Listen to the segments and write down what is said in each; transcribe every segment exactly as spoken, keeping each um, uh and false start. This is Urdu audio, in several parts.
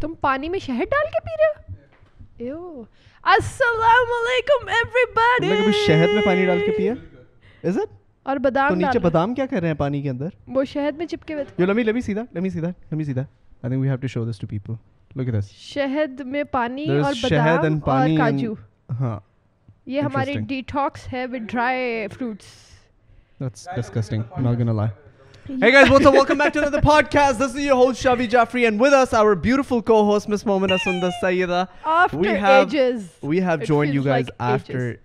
تم پانی میں شہد ڈال کے پی رہے ہو؟ السلام علیکم ایوری باڈی. شہد میں پانی ڈال کے پیا از اٹ؟ اور بادام نیچے. بادام کیا کر رہے ہیں پانی کے اندر؟ وہ شہد میں چپکے ہوئے تھے. یو لیٹ می سیدھا لیٹ می سیدھا لیٹ می سیدھا I think we have to show this to people. Look at this. شہد میں پانی اور بادام اور کاجو. ہاں یہ ہماری ڈیٹاکس ہے with dry fruits. That's disgusting. I'm not gonna lie. Hey guys, what's up? Welcome back to another podcast. This is your host Shabi Jaffrey, and with us our beautiful co-host Miss Momina Sundas Sayida. After we have, ages, we have joined you guys like after ages,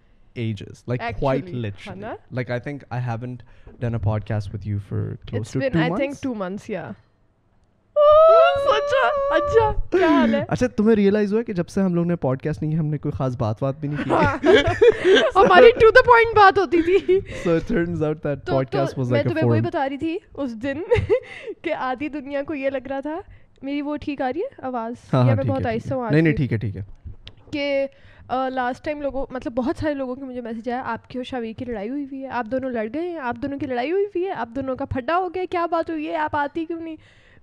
ages. like Actually, quite literally. Hanna? Like I think I haven't done a podcast with you for close it's to been, two I months. It's been I think two months, yeah. سوچا اچھا کیا حال ہے. اچھا تمہیں ریئلائز ہوا کہ جب سے ہم لوگ نے پوڈ کاسٹ نہیں کیا ہم نے کوئی خاص بات بات بھی نہیں کی. ہماری ٹو دی پوائنٹ بات ہوتی تھی. So it turns out that podcast was like a forum. میں تمہیں وہی بتا رہی تھی اس دن کہ آدھی دنیا کو یہ لگ رہا تھا میری وہ ٹھیک آ رہی ہے آواز یا میں بہت آہستہ ہوں؟ نہیں نہیں ٹھیک ہے ٹھیک ہے. کہ لاسٹ ٹائم لوگوں مطلب بہت سارے لوگوں کے مجھے میسج آیا آپ کی اور شاویر کی لڑائی ہوئی ہوئی ہے, آپ دونوں لڑ گئے ہیں, آپ دونوں کی لڑائی ہوئی ہوئی ہے, آپ دونوں کا پھڈا ہو گیا, کیا بات ہوئی ہے, آپ آتی کیوں نہیں.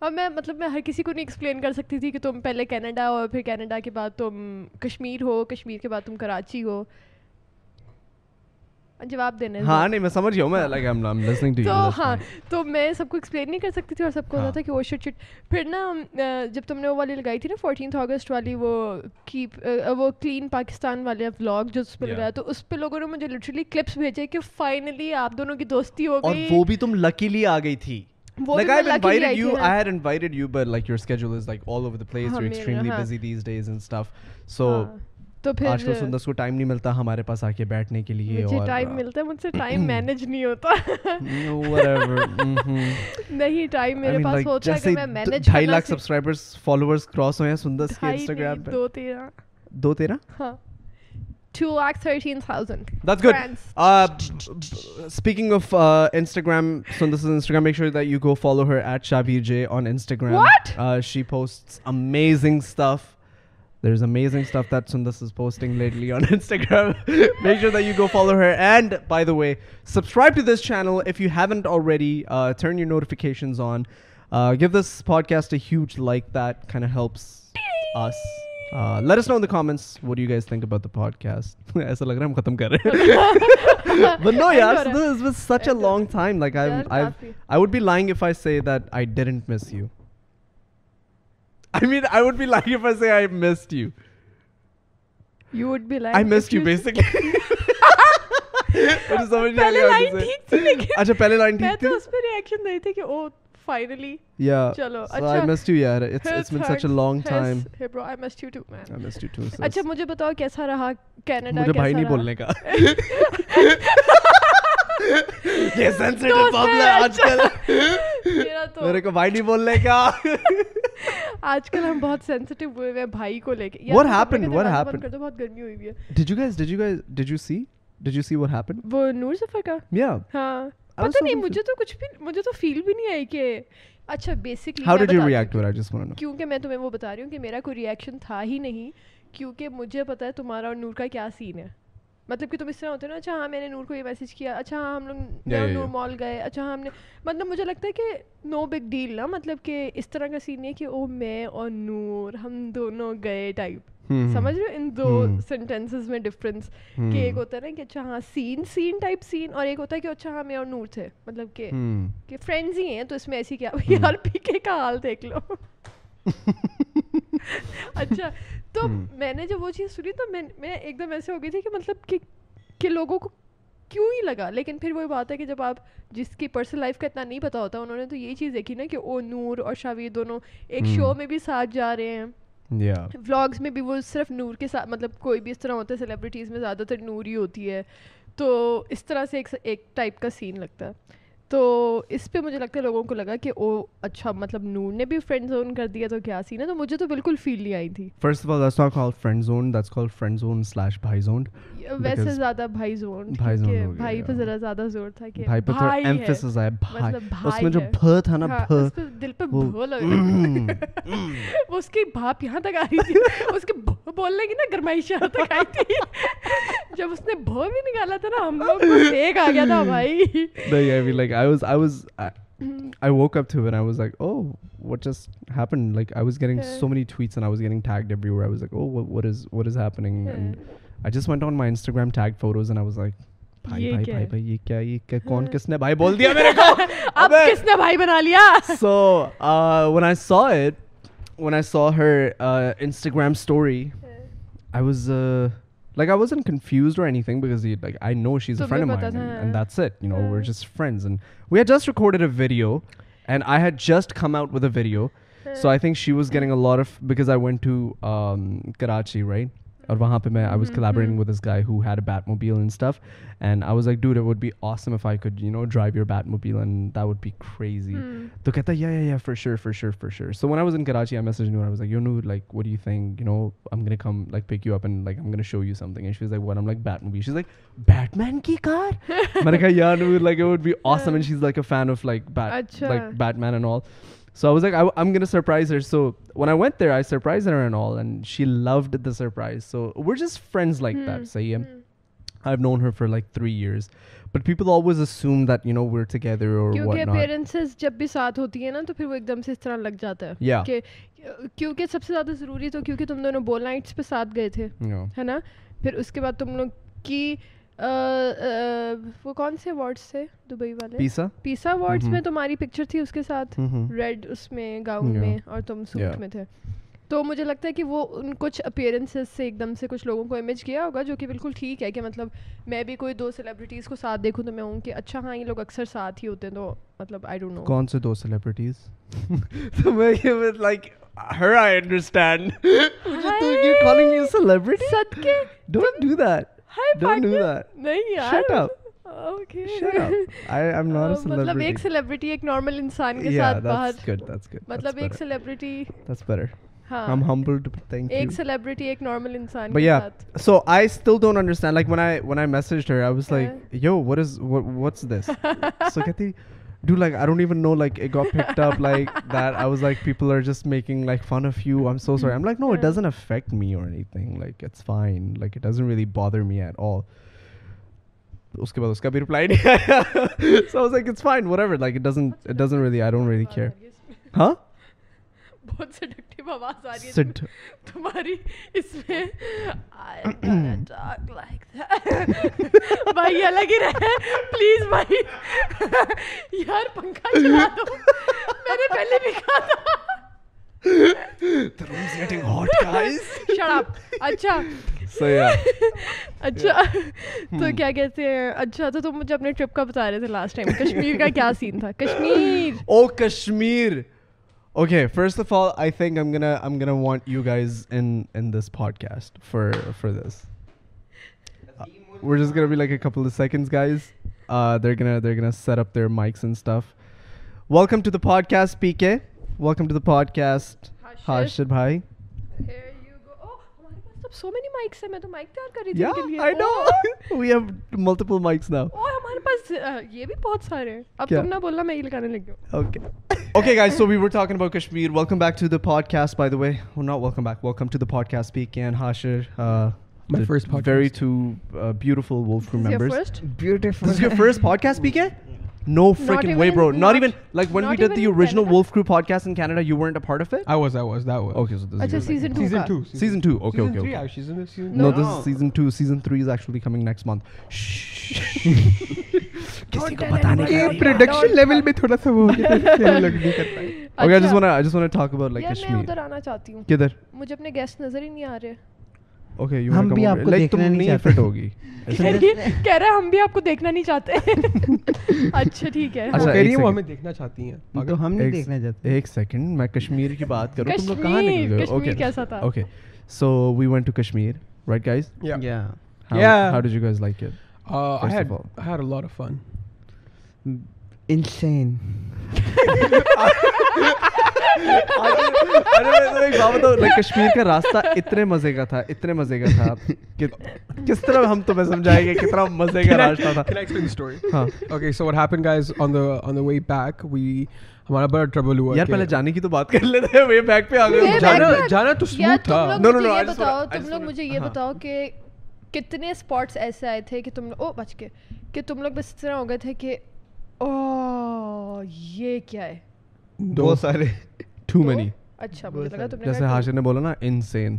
اور میں مطلب میں ہر کسی کو نہیں ایکسپلین کر سکتی تھی کہ تم پہلے کینیڈا اور پھر کینیڈا کے بعد تم کشمیر ہو, کشمیر کے بعد تم کراچی ہو. جواب دینے ہاں نہیں میں سمجھ رہی ہوں میں like I am listening to you. تو ہاں تو میں سب کو ایکسپلین نہیں کر سکتی تھی اور سب کو ہوتا تھا کہ وہ شٹ شٹ. پھر نا جب تم نے وہ والی لگائی تھی نا فورٹینتھ اگست والی وہ کیپ وہ کلین پاکستان والے ولاگ جو اس پہ لگایا تو اس پہ لوگوں نے مجھے لٹرلی کلپس بھیجے کہ فائنلی آپ دونوں کی دوستی ہو گئی. اور وہ بھی تم لکیلی آ گئی تھی. Like I invited you, I had invited you, but like your schedule is like all over the place. You're extremely busy these days and stuff. So, آج کل سندس کو ٹائم نہیں ملتا ہمارے پاس آ کے بیٹھنے کے لیے. مجھے ٹائم ملتا ہے, مجھ سے ٹائم مینج نہیں ہوتا. نہیں ٹائم میرے پاس ہوتا ہے کہ میں مینج. ڈھائی لاکھ سبسکرائبرز فالوورز کراس ہوئے ہیں سندس کے انسٹاگرام پہ. دو تیرہ دو تیرہ ہاں two lakh thirteen thousand. That's good. Uh, speaking of uh, Instagram, Sundas' Instagram, make sure that you go follow her at Shavir J on Instagram. What? Uh, she posts amazing stuff. There's amazing stuff that Sundas is posting lately on Instagram. Make sure that you go follow her. And by the way, subscribe to this channel if you haven't already. Uh, turn your notifications on. Uh, give this podcast a huge like. That kind of helps us. Uh, let us know in the comments what do you guys think about the podcast. Aisa lag raha hai hum khatam kar rahe hain. But no yaar, so this was such a long time. Like I I I would be lying if I say that I didn't miss you. I mean I would be lying if I say I missed you. You would be lying. I missed you basically. Pehle line theek thi lekin. Acha pehle line theek thi. Main to us pe reaction nahi the ki oh finally yeah chalo so acha I missed you yaar it's it's been such a long time. Hey bro I missed you too man. I missed you too. Acha mujhe batao kaisa raha Canada, kaisa raha. Mujhe bhai nahi bolne ka. Ye sensitive problem aajkal. Mera to mere ko bhai nahi bolne ka. Aajkal hum bahut sensitive hue hain bhai ko leke. What happened? What happened? Bahut garmi hui hui hai. Did you guys did you guys did you see did you see what happened? Wo Noor Zafar ka. Yeah ha پتہ نہیں مجھے تو کچھ بھی مجھے تو فیل بھی نہیں آئی کہ اچھا basically how did you react to it. I just want to know کیونکہ میں تمہیں وہ بتا رہی ہوں کہ میرا کوئی ریئیکشن تھا ہی نہیں کیونکہ مجھے پتا ہے تمہارا اور نور کا کیا سین ہے. مطلب کہ تم اس طرح ہوتے ہو نا اچھا ہاں میں نے نور کو یہ میسج کیا, اچھا ہاں ہم لوگ نور مال گئے, اچھا ہم نے مطلب مجھے لگتا ہے کہ نو بگ ڈیل نا. مطلب کہ اس طرح کا سین ہے کہ او میں اور نور ہم دونوں گئے ٹائپ. سمجھ رہے ہو ان دو سینٹینسز میں ڈفرینس کہ ایک ہوتا ہے نا کہ اچھا ہاں سین سین ٹائپ سین اور ایک ہوتا ہے کہ اچھا ہاں میں اور نور تھے مطلب کہ کہ فرینڈز ہی ہیں تو اس میں ایسی کیا. یار پی کے کا حال دیکھ لو. اچھا تو میں نے جب وہ چیز سنی تو میں میں ایک دم ایسے ہو گئی تھی کہ مطلب کہ کہ لوگوں کو کیوں ہی لگا. لیکن پھر وہی بات ہے کہ جب آپ جس کی پرسنل لائف کا اتنا نہیں پتہ ہوتا انہوں نے تو یہ چیز دیکھی نا کہ او نور اور شاویر دونوں ایک شو میں بھی ساتھ جا رہے ہیں. ولاگس میں بھی وہ صرف نور کے ساتھ مطلب کوئی بھی اس طرح ہوتا ہے سیلیبریٹیز میں زیادہ تر نور ہی ہوتی ہے تو اس طرح سے ایک ٹائپ کا سین لگتا ہے. تو اس پہ مجھے لگتا ہے لوگوں کو لگا کہ او اچھا مطلب نور نے بھی فرینڈ زون کر دیا تو کیا سین ہے. تو مجھے تو بالکل فیل نہیں آئی تھی. First of all that's not called friend zone, that's called friend zone slash بھائی زون. ویسے زیادہ بھائی زون کہ بھائی پہ ذرا زیادہ زور تھا کہ بھائی پہ تھوڑا ایمفیسس ہے بھائی. اس میں جو بھ تھا نا بھ اس پہ دل پہ بھ لگا. اس کی بھاپ یہاں تک آ رہی تھی. اس کے بولنے کی نا گرمائش یہاں تک آئی تھی. جب اس نے بھ بھی نکالا تھا نا ہم لوگ کو ایک آ گیا تھا بھائی. نہیں I mean like I was I was I, I woke up to it and I was like oh what just happened. Like I was getting okay. so many tweets and I was getting tagged everywhere. I was like, oh, what, what is what is happening? Okay. And I just went on my Instagram, tagged photos, and I was like, bhai bhai bhai bhai, ye kya, ye kya, kaun kisne bhai bol diya mere ko? Ab kisne bhai bana liya? So uh, when I saw it, when I saw her uh, Instagram story, okay. I was uh, like, I wasn't confused or anything because he, like I know she's so a friend of mine, and, and that's it. You know, yeah. we're just friends, and we had just recorded a video. And I had just come out with a video. So I think she was getting a lot of... Because I went to um, Karachi, right? And I was mm-hmm. collaborating with this guy who had a Batmobile and stuff. And I was like, dude, it would be awesome if I could, you know, drive your Batmobile. And that would be crazy. Mm. So he said, yeah, yeah, yeah, for sure, for sure, for sure. So when I was in Karachi, I messaged her. I was like, yo, Noor, like, what do you think? You know, I'm going to come, like, pick you up and, like, I'm going to show you something. And she was like, what? I'm like, Batmobile. She's like, Batman ki car? I said, yeah, Noor, like, it would be awesome. And she's, like, a fan of, like, bat, like Batman and all. So I was like, I w- I'm going to surprise her. So when I went there, I surprised her and all. And she loved the surprise. So we're just friends like hmm. that. So yeah, hmm. I've known her for like three years. But people always assume that, you know, we're together or whatnot. Because appearances, when they are together, then it becomes like that. Yeah. Because it's most important because you were on Ball Nights together. Yeah. Right? Then after that, you guys... وہ کون سے ایوارڈس تھے دبئی والے پیسا پیسا ایوارڈس میں تمہاری پکچر تھی اس کے ساتھ ریڈ اس میں گاؤن میں اور تم سوٹ میں تھے تو مجھے لگتا ہے کہ وہ ان کچھ اپیرنسز سے ایک دم سے کچھ لوگوں کو امیج کیا ہوگا جو کہ بالکل ٹھیک ہے کہ مطلب میں بھی کوئی دو سیلیبریٹیز کو ساتھ دیکھوں تو میں ہوں کہ اچھا ہاں یہ لوگ اکثر ساتھ ہی ہوتے ہیں تو مطلب آئی ڈونٹ نو کون سے دو celebrities like her I understand you're calling me a celebrity صدقے don't do that Don't do that. Shut up. Okay. Shut up. I, I'm not a celebrity. मतलब एक celebrity एक normal इंसान के साथ बाहर. Yeah, that's good. That's good. मतलब एक celebrity. That's better. हाँ. I'm humbled. Thank you. एक celebrity एक normal इंसान के साथ. But yeah, so I still don't understand. Like when I when I messaged her, I was like, yo, what is what what's this? So कहती dude, like, I don't even know, like, it got picked up like that. I was like, people are just making, like, fun of you. I'm so sorry. I'm like, no, it doesn't affect me or anything. Like, it's fine. Like, it doesn't really bother me at all. Uske baad uska bhi reply nahi aaya. So I was like, it's fine, whatever. Like, it doesn't, it doesn't really, I don't really care. Huh? بہت سڈکٹیو آواز آ رہی ہے تمہاری اس میں بھائی الگ ہی رہے پلیز بھائی یار پنکھا چلا دو میں نے پہلے بھی کہا تھا The room is getting hot guys Shut up اچھا So yeah اچھا تو کیا کہتے ہیں اچھا تو تم مجھے اپنے ٹرپ کا بتا رہے تھے لاسٹ ٹائم کشمیر کا کیا سین تھا کشمیر او Kashmir Okay, first of all, I think I'm gonna I'm gonna want you guys in, in this podcast for for this. Uh, we're just gonna be like a couple of seconds, guys. Uh, they're gonna they're gonna set up their mics and stuff. Welcome to the podcast, P K. Welcome to the podcast, Hashir bhai. Here you go. Oh, हमारे पास अब so many mics हैं. मैं तो mic तैयार कर रही थी इसके लिए. Yeah, I know. We have multiple mics now. Oh, हमारे पास ये भी बहुत सारे हैं. अब तुम ना बोलना मैं ये लगाने लग गया. Okay. Okay, guys, so we were talking about Kashmir. Welcome back to the podcast, by the way. Well, not welcome back. Welcome to the podcast, P K and Hashir. Uh, My first podcast. Very two uh, beautiful Wolf Crew members. Your first? Beautiful. This is your first podcast, P K? No freaking way, bro. Not, not even, like, when we did the original Wolf Crew podcast in Canada, you weren't a part of it? I was, I was, that was. Okay, so this is season two. Season two. Season two, okay, okay. Season three, actually. Season two. No, this is season two. Season three is actually coming next month. Shh. کسی کو بتانے کے پروڈکشن لیول میں تھوڑا سا وہ لگ نہیں کرتا ہے okay I just want I just want to talk about like Kashmir میں ادھر آنا چاہتی ہوں کدھر مجھے اپنے گیسٹ نظر ہی نہیں آ رہے اوکے یو ہم بھی آپ کو دیکھنا نہیں چاہتے ہوگی کہہ رہا ہے ہم بھی آپ کو دیکھنا نہیں چاہتے اچھا ٹھیک ہے وہ کہہ رہی ہیں وہ ہمیں دیکھنا چاہتی ہیں تو ہم نہیں دیکھنا چاہتے ایک سیکنڈ میں کشمیر کی بات کروں تم لوگ کہاں نکل گئے کشمیر کیسا تھا okay so we went to Kashmir right guys yeah yeah how did you guys like it Uh, I had I had a lot of fun. Insane. Like Kashmir ka rasta itne mazey ka tha, itne mazey ka tha. Kis tarah hum tumhe samjhayenge kitna mazey ka rasta tha. Can I explain the story? Huh. Okay, so what happened, guys? On the on the way back, we. ہمارا بڑا ٹربل ہوا یار پہلے جانے کی تو بات کر لیتے ہیں وے بیک پہ آ گئے جانا جانا تو smooth تھا. No no no. تم لوگ مجھے یہ بتاؤ کہ کتنے اسپاٹس ایسے آئے تھے کہ تم لوگ او بچ کے کہ تم لوگ بس اس طرح ہو گئے تھے کہ او یہ کیا ہے دو سارے ٹو مینی اچھا جیسے ہاشر نے بولا نا انسین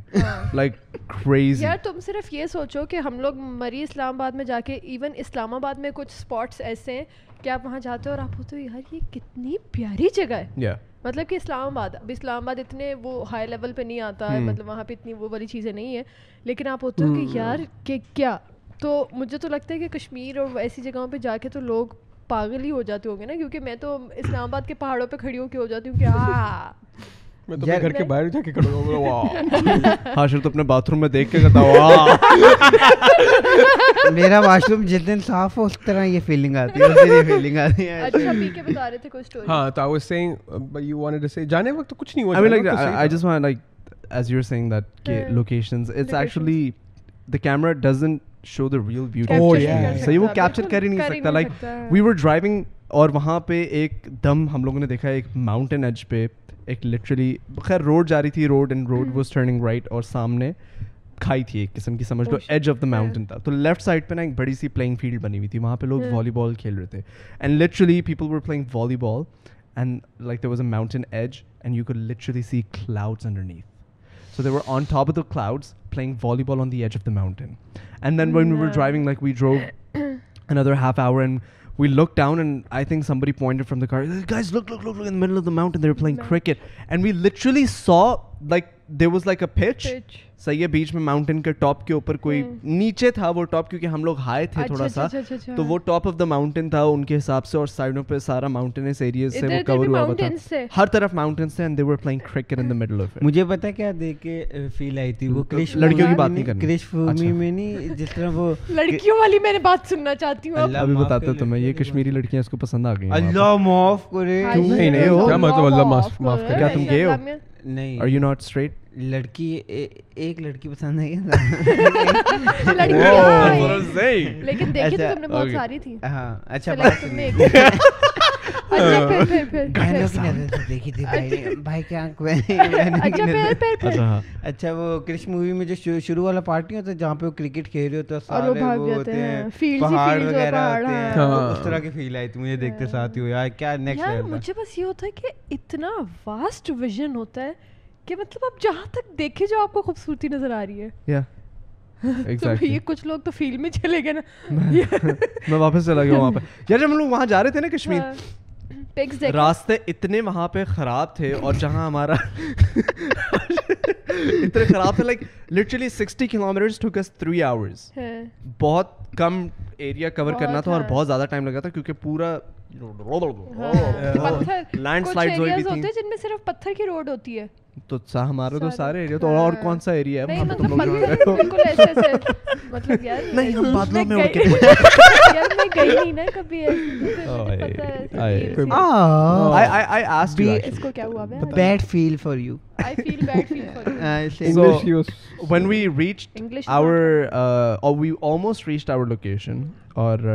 لائک کریزی. یار تم صرف یہ سوچو کہ ہم لوگ مری اسلام آباد میں جا کے ایون اسلام آباد میں کچھ اسپاٹس ایسے ہیں کہ آپ وہاں جاتے ہو اور آپ ہوتے ہو یار یہ کتنی پیاری جگہ ہے. مطلب کہ اسلام آباد اب اسلام آباد اتنے وہ ہائی لیول پہ نہیں آتا ہے, مطلب وہاں پہ اتنی وہ والی چیزیں نہیں ہیں, لیکن آپ ہوتے ہو کہ یار کہ کیا. تو مجھے تو لگتا ہے کہ کشمیر اور ایسی جگہوں پہ جا کے تو لوگ پاگل ہی ہو جاتے ہوں گے نا, کیونکہ میں تو اسلام آباد کے پہاڑوں پہ کھڑی ہو کے ہو جاتی ہوں کہ ہاں میں تو گھر کے باہر جا کے کھڑا ہوں. ہاشر تو اپنے باتھ روم میں دیکھ کے کہتا ہوں میرا واش روم جس دن صاف ہو اس طرح یہ فیلنگ آتی ہے, یہ فیلنگ آتی ہے. اچھا پی کے بتا رہے تھے کوئی سٹوری. ہاں تو I was saying but you wanted to say جانے وقت تو کچھ نہیں ہوا. I mean like I just want like as you are saying that کہ locations it's actually the camera doesn't show the real beauty. Oh yeah, so you capture kar nahi sakta. Like we were driving aur wahan pe ek dam hum logon ne dekha hai, ek mountain edge pe ek literally khair road ja rahi thi, road and road was turning right aur samne khai thi ek qisam ki samajh lo edge of the mountain tha. To left side pe na ek badi si playing field bani hui thi, wahan pe log volleyball khel rahe the and literally people were playing volleyball and like there was a mountain edge and you could literally see clouds underneath. So they were on top of the clouds playing volleyball on the edge of the mountain. And then when no. we were driving, like we drove another half hour and we looked down and I think somebody pointed from the car, guys, look, look, look, look in the middle of the mountain. They were playing no. cricket. And we literally saw like there was like a pitch. pitch. صحیح ہے, بیچ میں ماؤنٹین کے ٹاپ کے اوپر کوئی نیچے تھا وہ ٹاپ, کیونکہ ہم لوگ ہائی تھے تھوڑا سا, تو وہ ٹاپ آف دا ماؤنٹین تھا ان کے حساب سے, اور سائڈوں پہ سارا ماؤنٹینس ایریاز سے وہ کور ہوا ہوا تھا, ہر طرف ماؤنٹینس تھے. And they were playing cricket in the middle of it. مجھے پتا کیا دیکھ کے فیل آئی تھی, وہ کرش, لڑکیوں کی بات نہیں کرنی, کرش فومی میں نہیں, جس طرح وہ لڑکیوں والی میں نے بات سننا چاہتی ہوں. ابھی بتاتا ہوں تمہیں, یہ کشمیری لڑکیاں اس کو پسند آ گئی. اللہ معاف کرے. نہیں نہیں, کیا مطلب اللہ معاف کرے, کیا تم گئے ہو؟ نہیں. Are you not straight? لڑکی ایک لڑکی پسند ہے لیکن دیکھی تم نے بہت ساری تھی. ہاں اچھا دیکھی تھی بھائی کیا. اچھا وہ کرش مووی میں جو شروع والا پارٹی ہوتا ہے جہاں پہ وہ کرکٹ کھیل رہے ہوتے ہیں, سارے وہ ہوتے ہیں پہاڑ وغیرہ ہوتے ہیں, اس طرح کی فیل آئی تھی مجھے دیکھتے ساتھ ہی. یار کیا نیکسٹ لیول. مجھے بس یہ ہوتا ہے کہ اتنا واسٹ ویژن ہوتا ہے کہ مطلب آپ جہاں تک دیکھے جو آپ کو خوبصورتی نظر آ رہی ہے. یہ کچھ لوگ تو فیلڈ میں چلے گئے نا, میں واپس چلا گیا وہاں پہ. یار جب ہم لوگ وہاں جا رہے تھے نا کشمیر, راستے اتنے وہاں پہ خراب تھے, اور جہاں ہمارا اتنے خراب تھے, like literally sixty kilometres took us three hours. بہت کم ایریا کور کرنا تھا اور بہت زیادہ ٹائم لگا تھا, کیونکہ پورا لینڈ سلائڈ ہوئی بھی تھی, جن میں صرف پتھر کی روڈ ہوتی ہے. تو ہمارا تو سارے ایریا, تو اور کون سا ایریا ہے اور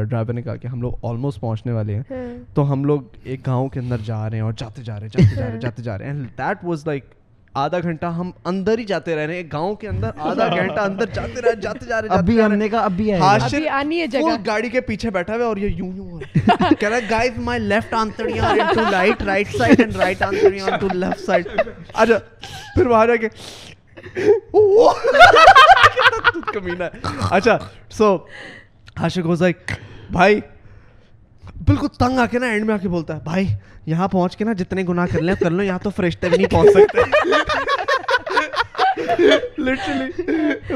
ڈرائیور نے کہا کہ ہم لوگ آلموسٹ پہنچنے والے ہیں, تو ہم لوگ ایک گاؤں کے اندر جا رہے ہیں اور جاتے جا رہے جاتے جا رہے جاتے جا رہے ہیں. دیٹ واز لائک آدھا گھنٹہ ہم اندر ہی جاتے رہے ہیں, گاؤں کے اندر آدھا گھنٹہ اندر جاتے رہے جاتے جا رہے. ابھی ہم نے کہا ابھی ہاشر آنی ہے جگہ, گاڑی کے پیچھے بیٹھا ہوا ہے اور یہ یوں یوں کہہ رہا ہے گائز مائی لیفٹ آنتڑیاں on to right, right side and right آنتڑیاں آن ٹو لیفٹ سائڈ. اچھا پھر وہاں جا کے کمینہ. اچھا سو ہاشر گوز لائک بھائی بالکل تنگ آ کے نا اینڈ میں آ کے بولتا ہے بھائی یہاں پہنچ کے نا جتنے گناہ کر لیں کر لو, یہاں تو فرشتے بھی نہیں پہنچ سکتے. تو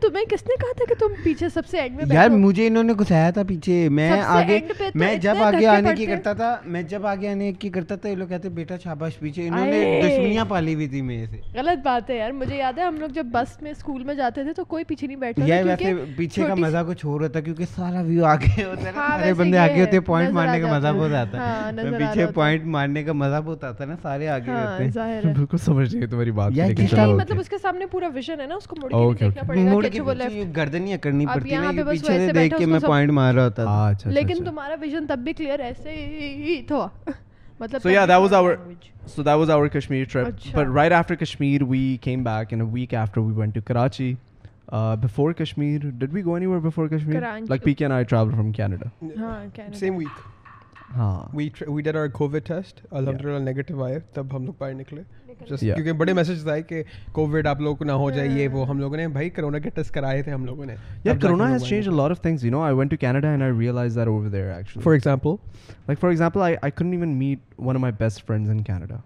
تمہیں کس نے کہا تھا کہ تم پیچھے سب سے اینڈ میں؟ یار مجھے انہوں نے گھسایا تھا پیچھے, میں آگے, میں جب آگے آنے کی کرتا تھا میں جب آگے آنے کی کرتا تھا یہ لوگ کہتے بیٹا شاباش پیچھے. انہوں نے دشمنیاں پالی ہوئی تھی میرے سے. غلط بات ہے یار. مجھے یاد ہے ہم لوگ جب بس میں اسکول میں جاتے تھے تو کوئی پیچھے نہیں بیٹھتا, یار ویسے پیچھے کا مزہ کچھ ہو رہا تھا کیونکہ سارا ویو آگے ہوتا ہے, سارے بندے آگے ہوتے, پوائنٹ مارنے کا مزہ بہت آتا ہے, پیچھے پوائنٹ مارنے کا مزہ بہت آتا ہے نا, سارے آگے ہوتے ہیں. بالکل سمجھ رہی تمہاری بات, مطلب اس کے سامنے پورا ویژن ہے نا, اس کو موڑ کے دیکھنا پڑے گا, گردن ہی کرنی پڑتی ہے پیچھے سے دیکھ کے میں پوائنٹ مار رہا تھا, لیکن تمہارا ویژن تب بھی کلیئر ایسے ہی تھا. مطلب so yeah that was our so that was our Kashmir trip. But right after Kashmir we came back, and a week after we went to Karachi. Before Kashmir did we go anywhere before Kashmir? Like P K and I travel from Canada. ہاں کینیڈا, سیم ویک. ہاں کووڈ ٹیسٹ الحمد للہ نیگیٹو آئے تب ہم لوگ باہر نکلے کیونکہ بڑے میسیجز آئے کہ کووڈ آپ لوگوں کو نہ ہو جائے یہ وہ. ہم لوگوں نے بھائی کرونا کے ٹیسٹ کرائے تھے ہم لوگوں نے. یار corona has changed a lot of things you know. I went to Canada and I realize that over there actually for example like for example I I couldn't even meet one of my best friends in Canada.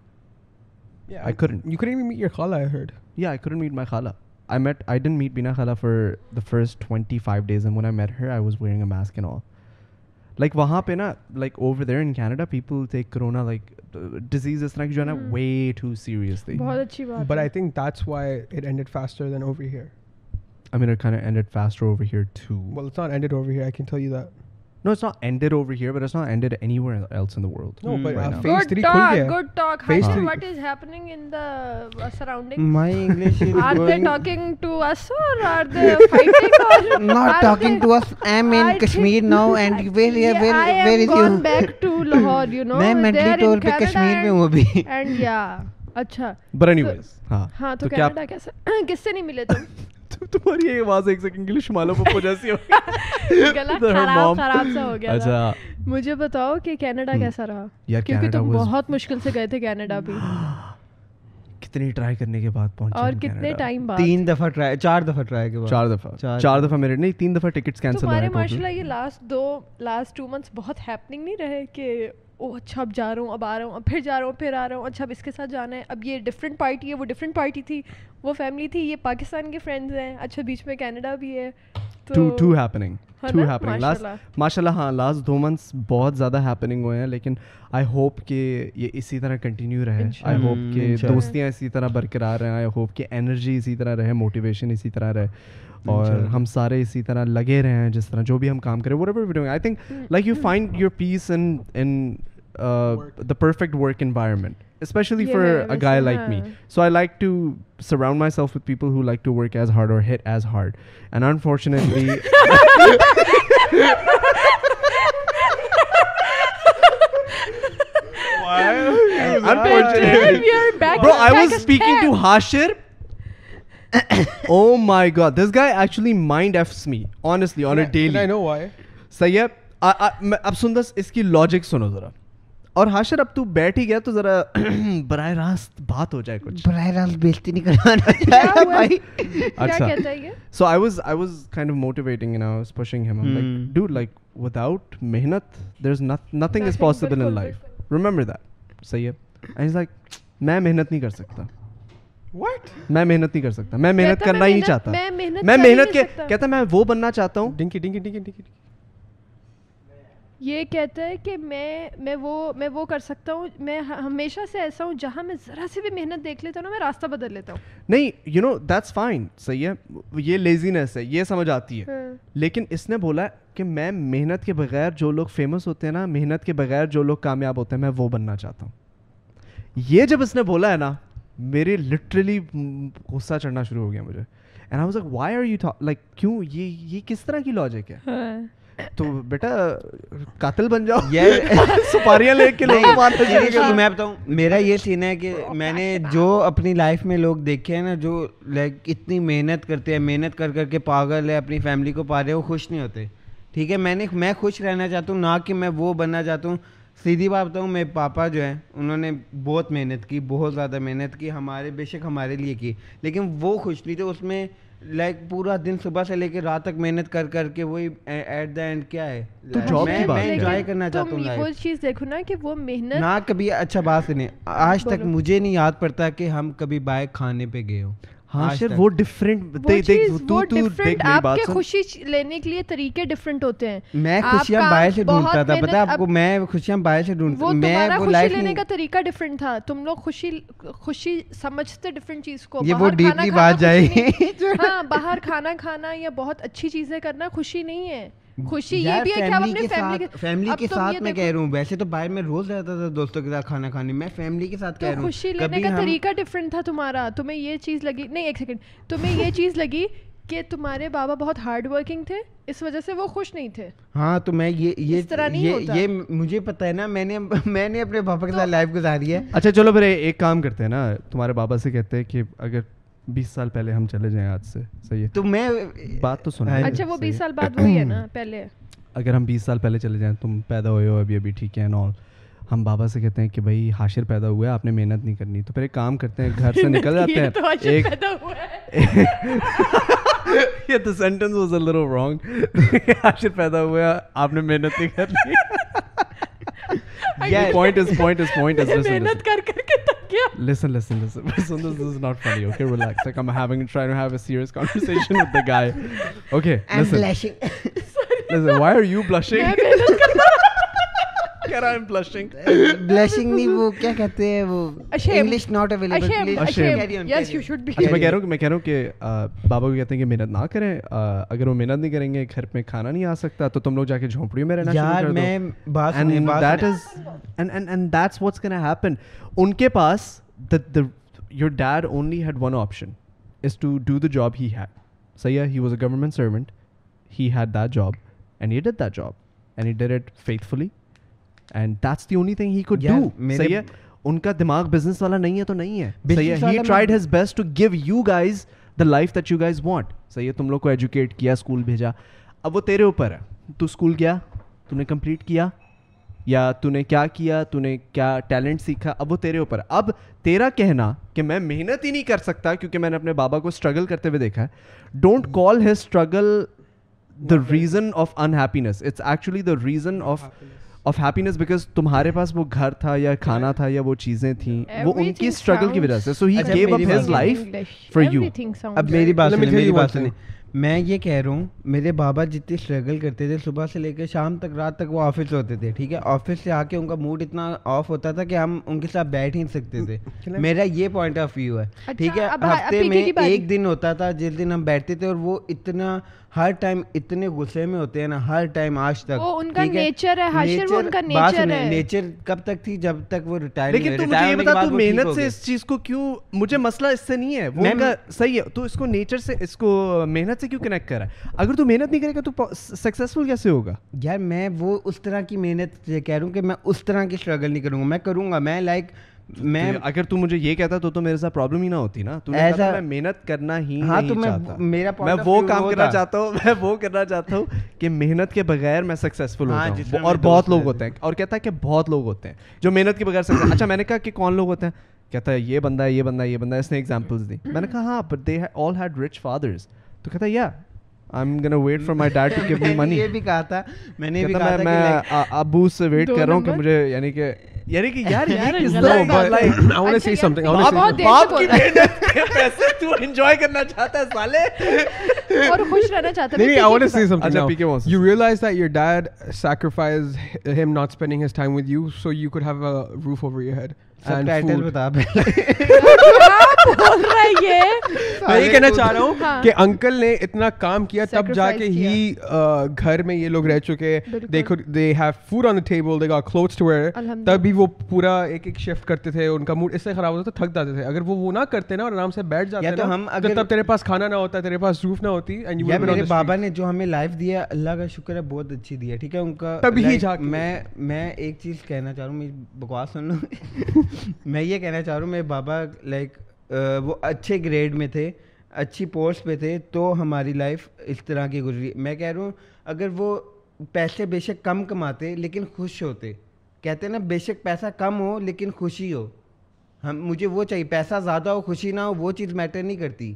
Yeah, I couldn't. You couldn't even meet your khala, I heard. Yeah, I couldn't meet my khala. I met, I didn't meet Bina khala for the first twenty-five days, and when I met her, I was wearing a mask and all. Like, wahan pe na, like over there in Canada, people take corona like uh, diseases like jo na way too seriously. Bahut achhi baat. But I think that's why it ended faster than over here. I mean, it kind of ended faster over here too. Well, it's not ended over here. I can tell you that. No, it's not ended over here, but it's not ended anywhere else in the world. No, but right uh, phase good three khul gaya. Good talk. Good talk. Hashir, what is happening in the uh, surrounding? My English is Are going they talking to us or are they fighting or? Not talking to us. I'm in I Kashmir now and where yeah, where I where is you? I am gone back to Lahore, you know. Main mentally طور پہ کشمیر میں ہوں ابھی. And yeah. Acha. But anyways. ہاں. ہاں تو Canada کیسے کس سے نہیں ملے تم؟ تمہاری یہ آواز ایک سیکنڈ کے لیے شمالوں پر ہو جیسی ہو گئی. گلا خراب خراب سا ہو گیا. اچھا مجھے بتاؤ کہ کینیڈا کیسا رہا؟ کیونکہ تم بہت مشکل سے گئے تھے کینیڈا بھی. کتنی ٹرائی کرنے کے بعد پہنچے. اور کتنے ٹائم بعد؟ تین دفعہ ٹرائی چار دفعہ ٹرائی کے بعد چار دفعہ چار دفعہ میرے نہیں تین دفعہ ٹکٹس کینسل ہو گئے. تمہارے ماشاء اللہ یہ لاسٹ دو لاسٹ ٹو منتھس بہت ہیپننگ نہیں رہے کہ اوہ اچھا اب جا رہا ہوں اب آ رہا ہوں اب پھر جا رہا ہوں پھر آ رہا ہوں اچھا اب اس کے ساتھ جانا ہے اب یہ ڈفرینٹ پارٹی ہے وہ ڈفرینٹ پارٹی تھی وہ فیملی تھی یہ پاکستان کے فرینڈز ہیں اچھا بیچ میں کینیڈا بھی ہے. Too too happening too happening last ماشاء اللہ. ہاں لاسٹ دو منتھس بہت زیادہ ہیپننگ ہوئے ہیں لیکن آئی ہوپ کہ یہ اسی طرح کنٹینیو رہے. آئی ہوپ کہ دوستیاں اسی طرح برقرار رہیں. آئی ہوپ کہ انرجی اسی طرح رہے موٹیویشن اسی طرح رہے اور ہم سارے اسی طرح لگے رہے ہیں جس طرح جو بھی ہم کام کریں whatever we're doing. I think like you find your peace in in uh, the perfect work environment especially yeah, for a guy yeah. like me. So I like to surround myself with people who like to work as hard or hit as hard and unfortunately why unfortunately bro I was speaking to Hashir. Oh my god, this guy actually mind f's me honestly on yeah, a daily and I know why. Sayyab ab sun das iski logic suno zara. اور حاشر اب تو بیٹھ ہی گیا تو ذرا براہ راست بات ہو جائے کچھ. براہ راست بیچتی نہیں کروانا بھائی. اچھا so I was I was kind of motivating and I was pushing him. I like dude like without محنت there is nothing is possible in life. Remember that سیب. اینڈ از لائک میں محنت نہیں کر سکتا. What? میں محنت نہیں کر سکتا. میں محنت کرنا ہی چاہتا. میں محنت کہتا میں وہ بننا چاہتا ہوں. ڈنکی ڈنکی ڈنکی ڈنکی یہ کہتا ہے کہ میں میں وہ میں وہ کر سکتا ہوں. میں ہمیشہ سے ایسا ہوں جہاں میں ذرا سی بھی محنت دیکھ لیتا ہوں نا میں راستہ بدل لیتا ہوں. نہیں یو نو دیٹس فائن. صحیح ہے یہ لیزینس ہے یہ سمجھ آتی ہے لیکن اس نے بولا کہ میں محنت کے بغیر جو لوگ فیمس ہوتے ہیں نا محنت کے بغیر جو لوگ کامیاب ہوتے ہیں میں وہ بننا چاہتا ہوں. یہ جب اس نے بولا ہے نا میرے لٹرلی غصہ چڑھنا شروع ہو گیا مجھے. And I was like why are you like کیوں یہ یہ کس طرح کی لاجک ہے. تو بیٹا قاتل بن جاؤ سپاریاں لے کے لوگ مارتے جائیں گے. میں بتاؤں میرا یہ سین ہے کہ میں نے جو اپنی لائف میں لوگ دیکھے ہیں نا جو لائک اتنی محنت کرتے ہیں محنت کر کر کے پاگل ہے اپنی فیملی کو پا رہے وہ خوش نہیں ہوتے. ٹھیک ہے میں نے میں خوش رہنا چاہتا ہوں نہ کہ میں وہ بننا چاہتا ہوں. سیدھی بات بتاؤں میرے پاپا جو ہیں انہوں نے بہت محنت کی بہت زیادہ محنت کی ہمارے بے شک ہمارے لیے کی لیکن وہ خوش نہیں تھے اس میں. لائک پورا دن صبح سے لے کے رات تک محنت کر کر کے وہی ایٹ دا اینڈ کیا ہے میں انجوائے کرنا چاہتا ہوں. وہ چیز دیکھو نا کہ وہ محنت نہ کبھی. اچھا بات سنیں آج تک مجھے نہیں یاد پڑتا کہ ہم کبھی بائے کھانے پہ گئے ہو. ہاں شر وہ ڈفرینٹ آپ کے خوشی لینے کے لیے طریقے ڈفرینٹ ہوتے ہیں. میں خوشیاں باہر سے ڈھونڈتا تھا پتا آپ کو میں خوشیاں باہر سے ڈھونڈتا میں وہ لائف لینے کا طریقہ ڈفرینٹ تھا. تم لوگ خوشی خوشی سمجھتے ڈفرینٹ چیز کو. یہ وہ ڈیپلی بات جائے گی. ہاں باہر کھانا کھانا یا بہت اچھی چیزیں کرنا خوشی نہیں ہے. خوشی یہ بھی ہے کہ اپنے فیملی فیملی کے ساتھ میں کہہ رہا ہوں. ویسے تو باہر میں روز رہتا تھا دوستوں کے ساتھ کھانا کھانے میں فیملی کے ساتھ کہہ رہا ہوں. خوشی لینے کا طریقہ ڈفرینٹ تھا تمہارا. تمہیں یہ چیز لگی نہیں ایک سیکنڈ تمہیں یہ چیز لگی کہ تمہارے بابا بہت ہارڈ ورکنگ تھے اس وجہ سے وہ خوش نہیں تھے. ہاں تو میں یہ یہ یہ مجھے پتہ ہے نا میں نے میں نے اپنے پاپا کے ساتھ لائف گزاری ہے. اچھا چلو پھر ایک کام کرتے ہیں نا تمہارے بابا سے کہتے ہیں کہ اگر بیس سال پہلے ہم چلے جائیں آج سے. صحیح ہے تو میں بات تو سنا. اچھا وہ بیس سال بعد وہی ہے نا پہلے اگر ہم بیس سال پہلے چلے جائیں, تم پیدا ہوئے ہو ابھی ابھی, ٹھیک ہے, نال ہم بابا سے کہتے ہیں کہ بھائی حاشر پیدا ہوا ہے, آپ نے محنت نہیں کرنی, تو پھر ایک کام کرتے ہیں, گھر سے نکل جاتے ہیں. ایک یہ تو sentence was a little wrong. Hashir پیدا ہوا ہے, آپ نے محنت نہیں کرنی. Point is point is point is محنت کر کر کے تھک گیا. Listen listen listen listen this is not funny, okay relax, like I am having trying to have a serious conversation with the guy. Okay listen listen, why are you blushing? بابا کو کہتے ہیں کہ محنت نہ کریں, اگر وہ محنت نہیں کریں گے گھر میں کھانا نہیں آ سکتا, تو تم لوگ جا کے جھونپڑیوں میں رہنا. ان کے پاس your dad only had one option is to do the job he had. So yeah, he was a government servant, he had that job and he did that job and he did it faithfully. And that's the only thing he could yeah, do. صحیح ہے, ان کا دماغ بزنس والا نہیں ہے تو نہیں ہے. صحیح ہے, he tried his best to give you guys the life that you guys want. صحیح ہے, تم لوگ کو ایجوکیٹ کیا, اسکول بھیجا, اب وہ تیرے اوپر ہے. تو اسکول گیا, تو نے کمپلیٹ کیا یا تو نے کیا کیا, تو نے کیا ٹیلنٹ سیکھا, اب وہ تیرے اوپر ہے. اب تیرا کہنا کہ میں محنت ہی نہیں کر سکتا کیونکہ میں نے اپنے بابا کو اسٹرگل کرتے ہوئے دیکھا ہے, don't call his struggle the reason of unhappiness. It's actually the reason of of happiness because تمہارے پاس وہ گھر تھا یا کھانا تھا یا وہ چیزیں تھیں, وہ ان کی اسٹرگل کی وجہ سے. So he gave up his life for you. اب میری بات سنیں, میری بات سنیں, میں یہ کہہ رہا ہوں میرے بابا جتنی اسٹرگل کرتے تھے, صبح سے لے کے شام تک, رات تک وہ آفس ہوتے تھے, ٹھیک ہے, آفس سے آ کے ان کا موڈ اتنا آف ہوتا تھا کہ ہم ان کے ساتھ بیٹھ ہی نہیں سکتے تھے. میرا یہ پوائنٹ آف ویو ہے, ٹھیک ہے. ہفتے میں ایک دن ہوتا تھا جس دن ہم بیٹھتے تھے, اور وہ اتنا ہر ٹائم اتنے غصے میں ہوتے ہیں نا, ہر ٹائم آج تک. وہ ان کا نیچر ہے حاشر, وہ ان کا نیچر ہے. نیچر کب تک تھی؟ جب تک وہ ریٹائر. لیکن تو مجھے یہ بتا, تو محنت سے اس چیز کو کیوں, مجھے مسئلہ اس سے نہیں ہے وہ. صحیح ہے, تو اس کو نیچر سے, اس کو محنت سے کیوں کنیکٹ کر رہا ہے؟ اگر تو محنت نہیں کرے گا تو سکسیسفل کیسے ہوگا؟ یار میں وہ اس طرح کی محنت سے کہہ رہا ہوں کہ میں اس طرح کی اسٹرگل نہیں کروں گا, میں کروں گا, میں لائک میں, اگر تو مجھے یہ کہتا تو تو میرے ساتھ پرابلم ہی نہ ہوتی نا. تو میں محنت کرنا ہی نہیں چاہتا, میں وہ کام کرنا چاہتا ہوں, میں وہ کرنا چاہتا ہوں کہ محنت کے بغیر میں سکسیسفل ہوتا ہوں. اور بہت لوگ ہوتے ہیں, اور کہتا ہے کہ بہت لوگ ہوتے ہیں جو محنت کے بغیر سکسیسفل. اچھا میں نے کہا کہ کون لوگ ہوتے ہیں, کہتا ہے یہ بندہ ہے, یہ بندہ ہے, یہ بندہ ہے, اس نے ایگزامپلز دی. میں نے کہا ہاں, but they all had rich fathers. تو کہتا ہے یا I'm gonna wait for my dad to give me money. یہ بھی کہا تھا میں نے, بھی کہا تھا میں ابو سے ویٹ کر رہا ہوں کہ مجھے, یعنی کہ یعنی کہ یار یار I want to say something. باپ کی محنت کے پیسے تو انجوائے کرنا چاہتا ہے سالے, اور خوش رہنا چاہتا ہے. نہیں, I want to say something now. You realize that your dad sacrificed him not spending his time with you so you could have a roof over your head. یہی کہنا چاہ رہا ہوں کہ انکل نے اتنا کام کیا, تب جا کے ہی گھر میں یہ لوگ رہ چکے, they have food on the table, they got clothes to wear, تب بھی وہ پورا ایک ایک شفٹ کرتے تھے, ان کا موڈ اس سے خراب ہوتا تھا, تھک جاتے تھے. اگر وہ وہ نہ کرتے نا اور آرام سے بیٹھ جاتے تو تب تیرے پاس کھانا نہ ہوتا, تیرے پاس روف نہ ہوتی. میرے بابا نے جو ہمیں لائف دیا, اللہ کا شکر ہے, بہت اچھی دیا, ٹھیک ہے. ان کا میں میں ایک چیز کہنا چاہ رہا ہوں, میری بکواس سن لو. میں یہ کہنا چاہ رہا ہوں میرے بابا لائک وہ اچھے گریڈ میں تھے, اچھی پوسٹ پہ تھے, تو ہماری لائف اس طرح کی گزری. میں کہہ رہا ہوں اگر وہ پیسے بے شک کم کماتے لیکن خوش ہوتے, کہتے ہیں نا بے شک پیسہ کم ہو لیکن خوشی ہو, ہم مجھے وہ چاہیے. پیسہ زیادہ ہو خوشی نہ ہو وہ چیز میٹر نہیں کرتی,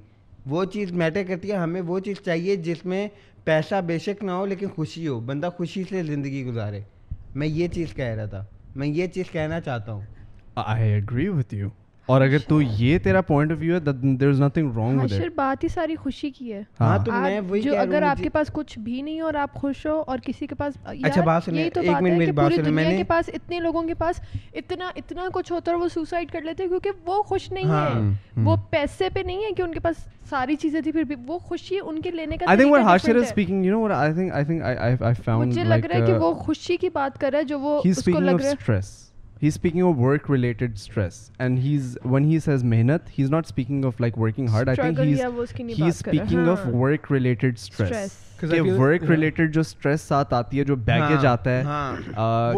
وہ چیز میٹر کرتی ہے, ہمیں وہ چیز چاہیے جس میں پیسہ بے شک نہ ہو لیکن خوشی ہو, بندہ خوشی سے زندگی گزارے. میں یہ چیز کہہ رہا تھا, میں یہ چیز کہنا چاہتا ہوں. I agree with you. اور اگر تو یہ تیرا پوائنٹ آف ویو ہے, there is nothing wrong with it. Hashir بات ہی ساری خوشی کی ہے. ہاں تو میں وہی کہہ رہا ہوں, اگر آپ کے پاس کچھ بھی نہیں اور آپ خوش ہو, اور کسی کے پاس, اچھا بات سنیں ایک منٹ میری بات سنیں, میں نے کے پاس اتنے لوگوں کے پاس اتنا اتنا کچھ ہوتا ہے اور وہ سوسائڈ کر لیتے ہیں کیونکہ وہ خوش نہیں ہے. وہ پیسے پہ نہیں ہے کہ ان کے پاس ساری چیزیں تھی, پھر بھی وہ خوشی ان کے لینے کا, مجھے لگ رہا ہے کہ وہ خوشی کی بات کر رہا ہے جو وہ اس کو لگ رہا ہے. He's speaking of work related stress and he's when he says mehnat, he's not speaking of like working hard. Struggle, I think he's yeah, he's speaking of work related stress. Work related جو اسٹریس ساتھ آتی ہے, جو بیگیج آتا ہے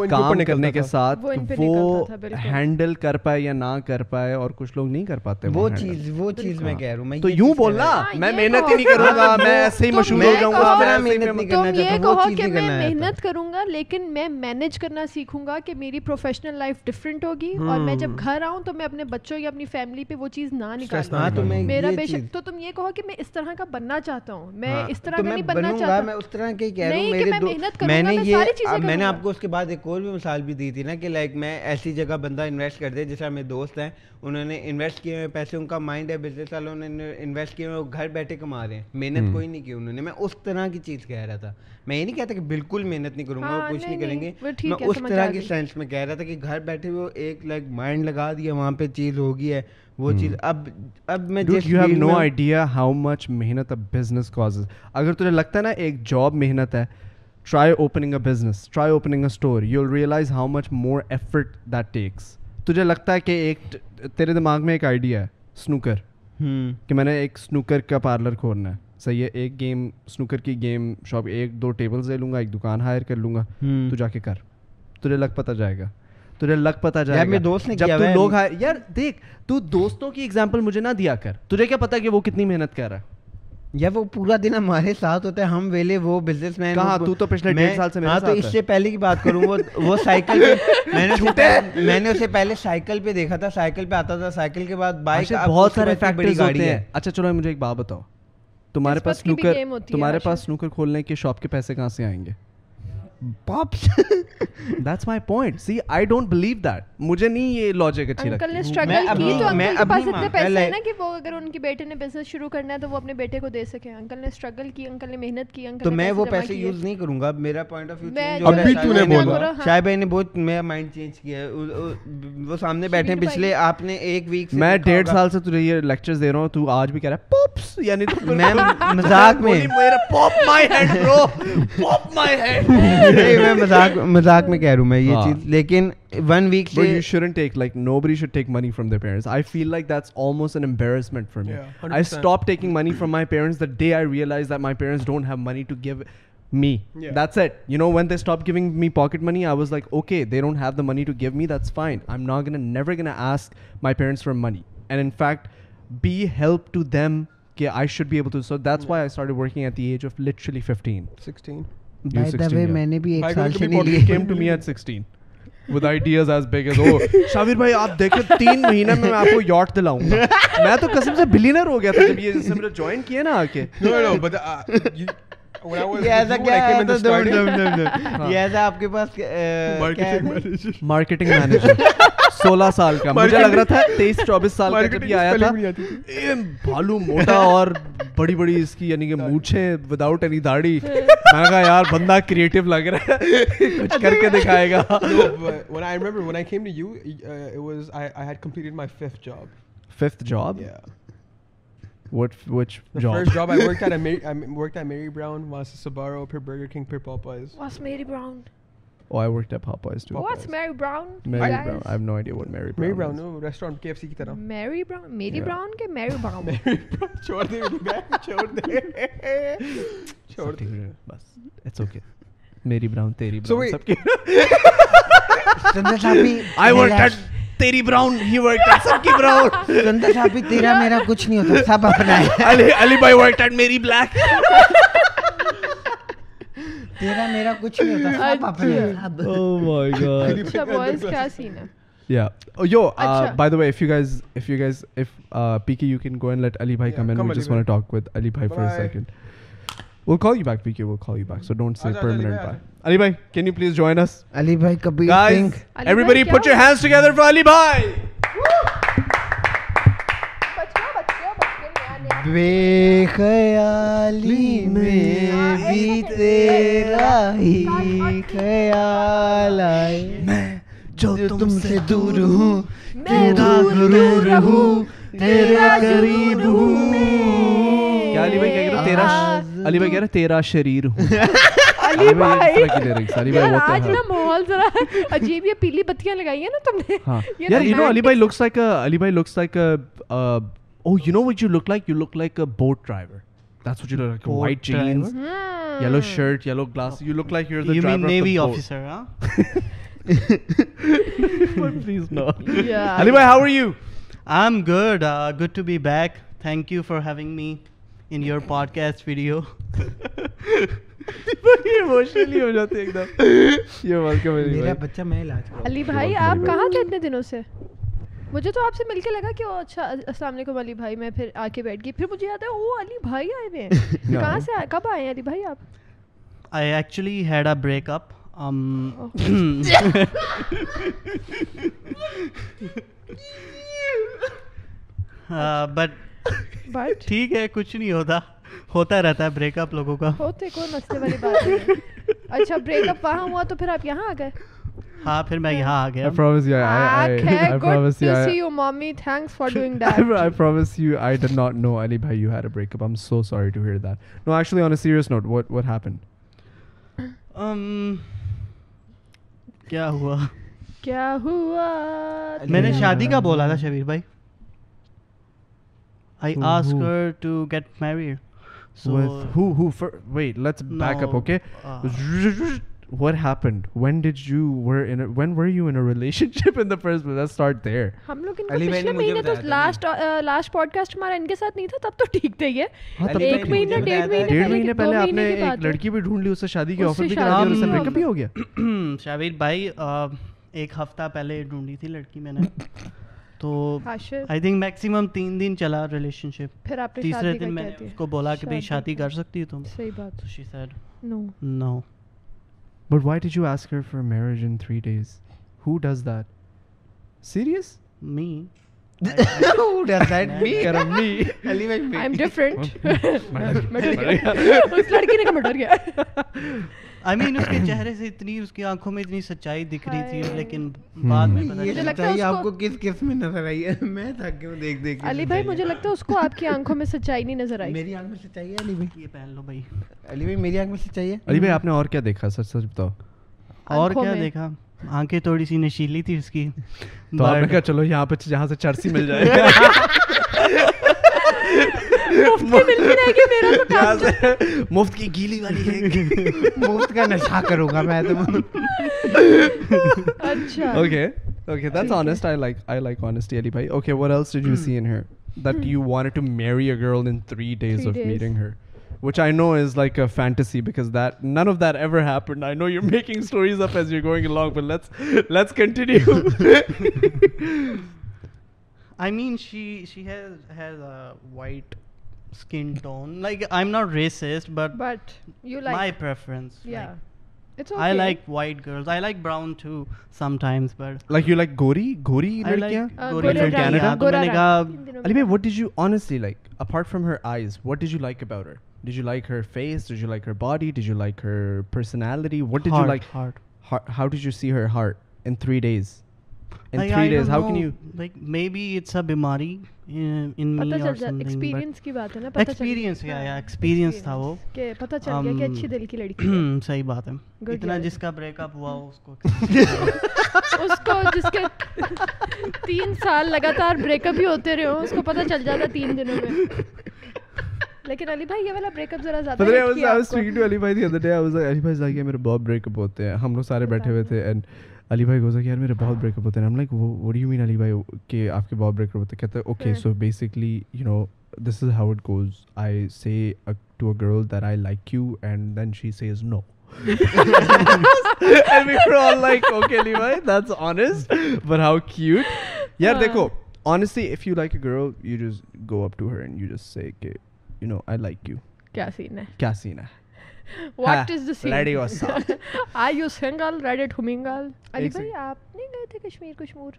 کام کرنے کے ساتھ, وہ ہینڈل کر پائے یا نہ کر پائے, اور کچھ لوگ نہیں کر پاتے. وہ چیز وہ چیز میں کہہ رہا ہوں, تو یوں بولنا میں محنت ہی نہیں کروں گا, میں ایسے ہی مشہور ہو جاؤں گا, میں محنت نہیں کرنا چاہتا. وہ چیز میں محنت کروں گا لیکن میں مینیج کرنا سیکھوں گا کہ میری پروفیشنل لائف ڈفرینٹ ہوگی, اور میں جب گھر آؤں تو میں اپنے بچوں یا اپنی فیملی پہ وہ چیز نہ نکالوں. میرا بے شک, تو تم یہ کہو کہ میں اس طرح کا بننا چاہتا ہوں, میں اس طرح کا نہیں بننا چاہتا, میں اس طرح کے کہہ رہا ہوں. میرے محنت کروں گا, میں ساری چیزیں. میں نے آپ کو اس کے بعد ایک اور بھی مثال بھی دی تھی نا, کہ لائک میں ایسی جگہ بندہ انویسٹ کر دے, جس طرح میرے دوست ہیں, انہوں نے انویسٹ کیے ہوئے پیسے, ان کا مائنڈ ہے بزنس والا, انہوں نے انویسٹ کیے ہوئے, وہ گھر بیٹھے کما رہے ہیں, محنت کوئی نہیں کی انہوں نے. میں اس طرح کی چیز کہہ رہا تھا, میں یہ نہیں کہتا کہ بالکل محنت نہیں کروں گا, وہ کچھ نہیں کریں گے, میں اس طرح کے سینس میں کہہ رہا تھا کہ گھر بیٹھے ہوئے ایک لائک مائنڈ لگا دیا, وہاں پہ چیز ہوگی ہے وہ چیز. اب اب میں you have no idea how much محنت اے بزنس کازز. اگر تجھے لگتا ہے نا ایک جاب محنت ہے, try opening a business, try opening a store, you will realize how much more effort that takes. تجھے لگتا ہے کہ ایک تیرے دماغ میں ایک آئیڈیا ہے سنوکر, کہ میں نے ایک سنوکر کا پارلر کھولنا ہے, صحیح ہے, ایک گیم سنوکر کی گیم شاپ, ایک دو ٹیبلز لے لوں گا, ایک دکان ہائر کر لوں گا, تو جا کے کر, تجھے لگ پتہ جائے گا, تجھے لگ پتا جائے گا. دوست نے جب تو لوگ یار دیکھ, تو دوستوں کی ایگزامپل مجھے نہ دیا کر, تجھے کیا پتا کہ وہ کتنی محنت کر رہا ہے, یا وہ پورا دن ہمارے ساتھ ہوتا ہے, ہم ویلے وہ بزنس مین. کہاں تو تو پچھلے ڈیڑھ سال سے میرے ساتھ ہے. ہاں تو اس سے پہلے کی بات کروں, وہ وہ سائیکل میں نے میں نے اسے پہلے سائیکل پہ دیکھا تھا, سائیکل پہ آتا تھا, سائیکل کے بعد بائک, بہت سارے فیکٹرز ہوتے ہیں. اچھا چلو مجھے ایک بات بتاؤ, تمہارے پاس سنوکر تمہارے پاس سنوکر کھولنے کے شاپ کے پیسے کہاں سے آئیں گے Pops. That's my point. See, I don't believe that. مجھے نہیں یہ لاجک اچھی لگتی. انکل نے اسٹرگل کی, تو انکل کے پاس اتنے پیسے ہیں نا کہ وہ اگر ان کے بیٹے نے بزنس شروع کرنا ہے تو وہ اپنے بیٹے کو دے سکے. انکل نے اسٹرگل کی, انکل نے محنت کی, انکل نے پیسے جمع کیے. تو میں وہ پیسے یوز نہیں کروں گا, میرا پوائنٹ آف ویو. ابھی تو نے بولا شاہ بھائی نے بہت میرا مائنڈ چینج کیا ہے, وہ سامنے بیٹھے ہیں, پچھلے آپ نے ایک ویک سے, میں ڈیڑھ سال سے تجھے یہ لیکچرز دے رہا ہوں, تو آج بھی کہہ رہا ہے پاپس, یعنی میں مذاق میں میرا پاپ مائی ہیڈ برو, پاپ مائی ہیڈ. میں مذاق مذاق میں کہہ رہا ہوں میں یہ چیز, لیکن ون ویک سے you shouldn't take, like nobody should take money from their parents. I feel like that's almost an embarrassment for me. I stopped taking money from my parents the day I realized that my parents don't have money to give me. That's it. You know, when they stopped giving me pocket money, I was like, okay, they don't have the money to give me, that's fine. I'm not gonna never gonna ask my parents for money. And in fact, be help to them that I should be able to. So that's why I started working at the age of literally fifteen, sixteen. By the way, میں نے بھی ایک سال سے نہیں لی. Came to me at sixteen with ideas as big as, oh, Shavir بھائی آپ دیکھیں تین مہینے میں میں آپ کو یارٹ دلاؤں گا. میں تو قسم سے بلینر ہو گیا تھا جب یہ جس نے مجھے جوائن کیا نا آ کے. No, no, but ایسا آپ کے پاس مارکیٹنگ مینیجر سولہ سال کا, مجھے لگ رہا تھا تیئیس چوبیس سال کا جب یہ آیا تھا, بھالو موٹا اور بڑی بڑی اس کی یعنی کہ مونچھیں وداؤٹ اینی داڑھی. میں نے کہا یار بندہ کریٹو لگ رہا ہے, کچھ کر کے دکھائے گا. When I remember when I came to you, it was I I had completed my fifth job. Fifth job? Yeah. What, which the job? The first job I worked at, I, Mary, I worked at Mary Brown, was Sbarro, per Burger King, per Popeyes. What's Mary Brown? Oh, I worked at Popeyes too. Popeyes. What's Mary Brown? Mary guys? Brown. I have no idea what Mary Brown. Mary Brown is. No restaurant K F C ki tarah. Mary Brown, Mary yeah. Brown ke Mary Brown. Mary Brown. Chhod de back, chhod de. Chhod de. Bas. It's okay. Mary Brown, Teri Brown. So wait. Chandra Sabi, I worked at تیری براؤن, ہی ورکڈ ایٹ سب کی براؤن. چندر صاحب بھی تیرا میرا کچھ نہیں ہوتا, سب اپنا ہے. علی علی بھائی ورکڈ ایٹ میری بلیک, تیرا میرا کچھ نہیں ہوتا, سب اپنا ہے. اوہ مائی گاڈ. اچھا بوائز کیا سین ہے. Yeah. Oh, yo, uh, by the way, if you guys, if you guys, if uh, P K, you can go and let Ali bhai come in. We just want to talk with Ali bhai for a second. We'll call you back, P K. We'll call you back. So don't say permanent bye. Ali bhai, can you please join us? Ali bhai, kabhi thing. Guys, everybody put your hands together for Ali bhai. بے خیالی میں بھی تیرا ہی خیال آئے, میں جو تم سے دور ہوں تیرا غرور ہوں, تیرا قریب ہوں. کیا علی بھائی کہہ رہے, تیرا علی بھائی کہہ رہے تیرا شریر ہوں. علی بھائی آج نا ماحول ذرا عجیب, یہ پیلی بتیاں لگائی ہیں نا تم نے. یار یو نو علی بھائی لکس لائک, علی بھائی looks like, oh you know what you look like, you look like a boat driver. That's what you look like. White jeans, yellow shirt, yellow glasses. You look like you're the driver of the boat. You mean Navy officer, huh? Please no. Yeah. Ali Bhai, how are you? I'm good. Uh, good to be back. Thank you for having me in your podcast video. Emotionally ہو جاتے ایک دم. You're welcome. میرا بچہ میں علاج کروں. علی بھائی آپ کہاں تھے اتنے دنوں سے؟ مجھے تو آپ سے مل کے لگا کہ اچھا السلام علیکم علی بھائی, میں پھر آ کے بیٹھ گئی. پھر مجھے یاد ہے وہ علی بھائی آئے ہوئے ہیں. کہاں سے کب آئے ہیں علی بھائی آپ؟ I actually had a break up. But but ٹھیک ہے, کچھ نہیں ہوتا, ہوتا رہتا ہے بریک اپ لوگوں کا, ہوتے کوئی مسئلے والی بات نہیں. اچھا بریک اپ وہاں ہوا تو پھر آپ یہاں آ گئے. ہاں پھر میں یہاں آ گیا. کیا ہوا کیا ہوا؟ میں نے شادی کا بولا تھا شبیر بھائی. I asked her to get married. So wait let's back up. Okay what happened? when did you were in a, when were you in a relationship in the first place? let's start there. hum log in pichle mahine to last last podcast hamara inke sath nahi tha, tab to theek the. ye ek mahine डेढ़ महीने पहले आपने एक लड़की भी ढूंढ ली, उससे शादी की ऑफर भी करा दी और उससे ब्रेकअप भी हो गया. शाबिर भाई एक हफ्ता पहले ढूंढी थी लड़की मैंने, तो आई थिंक मैक्सिमम تین دن چلا रिलेशनशिप. फिर आपने तीसरे दिन मैं उसको बोला कि भाई शादी कर सकती हो तुम. सही बात. she said no no. But why did you ask her for marriage in three days? Who does that? Serious? Me. I, I, Who does that? Me. Karam, me. Ali bhai, me. I'm different. Us ladki ne matter kya? I mean, uske chehre se itni, uski aankhon mein itni sachai dikh rahi thi, lekin baad mein pata chla. Ye aapko kis kis mein nazar aayi hai? Main thak gaya dekh dekh ke. Ali bhai, mujhe lagta hai usko aapki aankhon mein sachai nahi nazar aayi. Meri aankhon mein sachai hai Ali bhai. Ye pehn lo bhai. Ali bhai, meri aankhon mein sachai hai. Ali bhai, aapne aur kya dekha? Sach sach batao. Aur kya dekha? آنکھیں تھوڑی سی نشیلی تھی اس کی, تو آپ نے کہا چلو یہاں پہ جہاں سے چرسی مل جائے گا, مفت کی گیلی والی ہے, مفت کا نشہ کروں گا میں. اچھا okay okay, that's honest. I like I like honesty Ali بھائی. Okay what else did you see in her that you wanted to marry a girl in three days of meeting her? Which I know is like a fantasy because that none of that ever happened. I know you're making stories up as you're going along, but let's let's continue. I mean, she she has has a white skin tone. Like I'm not racist, but but you like my preference. Yeah, like, it's okay. I like white girls. I like brown too sometimes, but like you like gori gori ladkiyan. I like gori in Canada. Gora. Ali bhai, what did you honestly like apart from her eyes? What did you like about her? Did you like her face? Did you like her body? Did you like her personality? What did heart, you like? Heart. Heart. How did you see her heart in three days? In like, three I days, how know. can you? Like maybe it's a bimari in, in me or something. Experience ki baat hai na. Pata experience, yeah, yeah, experience tha wo. Ke pata chal gaya ki achhi dil ki ladki hai. Sahi baat hai. Itna jiska break up hua usko. Usko jiske تین سال لگاتار break up hi hote rahe ho, usko pata chal jata تین دنوں mein. لیکن علی بھائی یہ والا بریک اپ ذرا زیادہ ہے. I was speaking to Ali Bhai the other day. I was like, Ali Bhai like میرے بہت بریک اپ ہوتے ہیں. ہم لوگ سارے بیٹھے ہوئے تھے and Ali Bhai goes like یار میرے بہت بریک اپ ہوتے ہیں. I'm like what do you mean Ali Bhai کہ آپ کے بہت بریک اپ ہوتے ہیں؟ کہتا ہے okay so basically you know this is how it goes. I say to a girl that I like you and then she says no. And we were all like okay Ali Bhai that's honest but how cute. یار دیکھو honestly if you like a girl you just go up to her and you just say کہ you know I like you. kya scene hai kya scene hai what is the scene lady was are you single reddit humingal. Ali bhai aap nahi gaye the kashmir kushmur?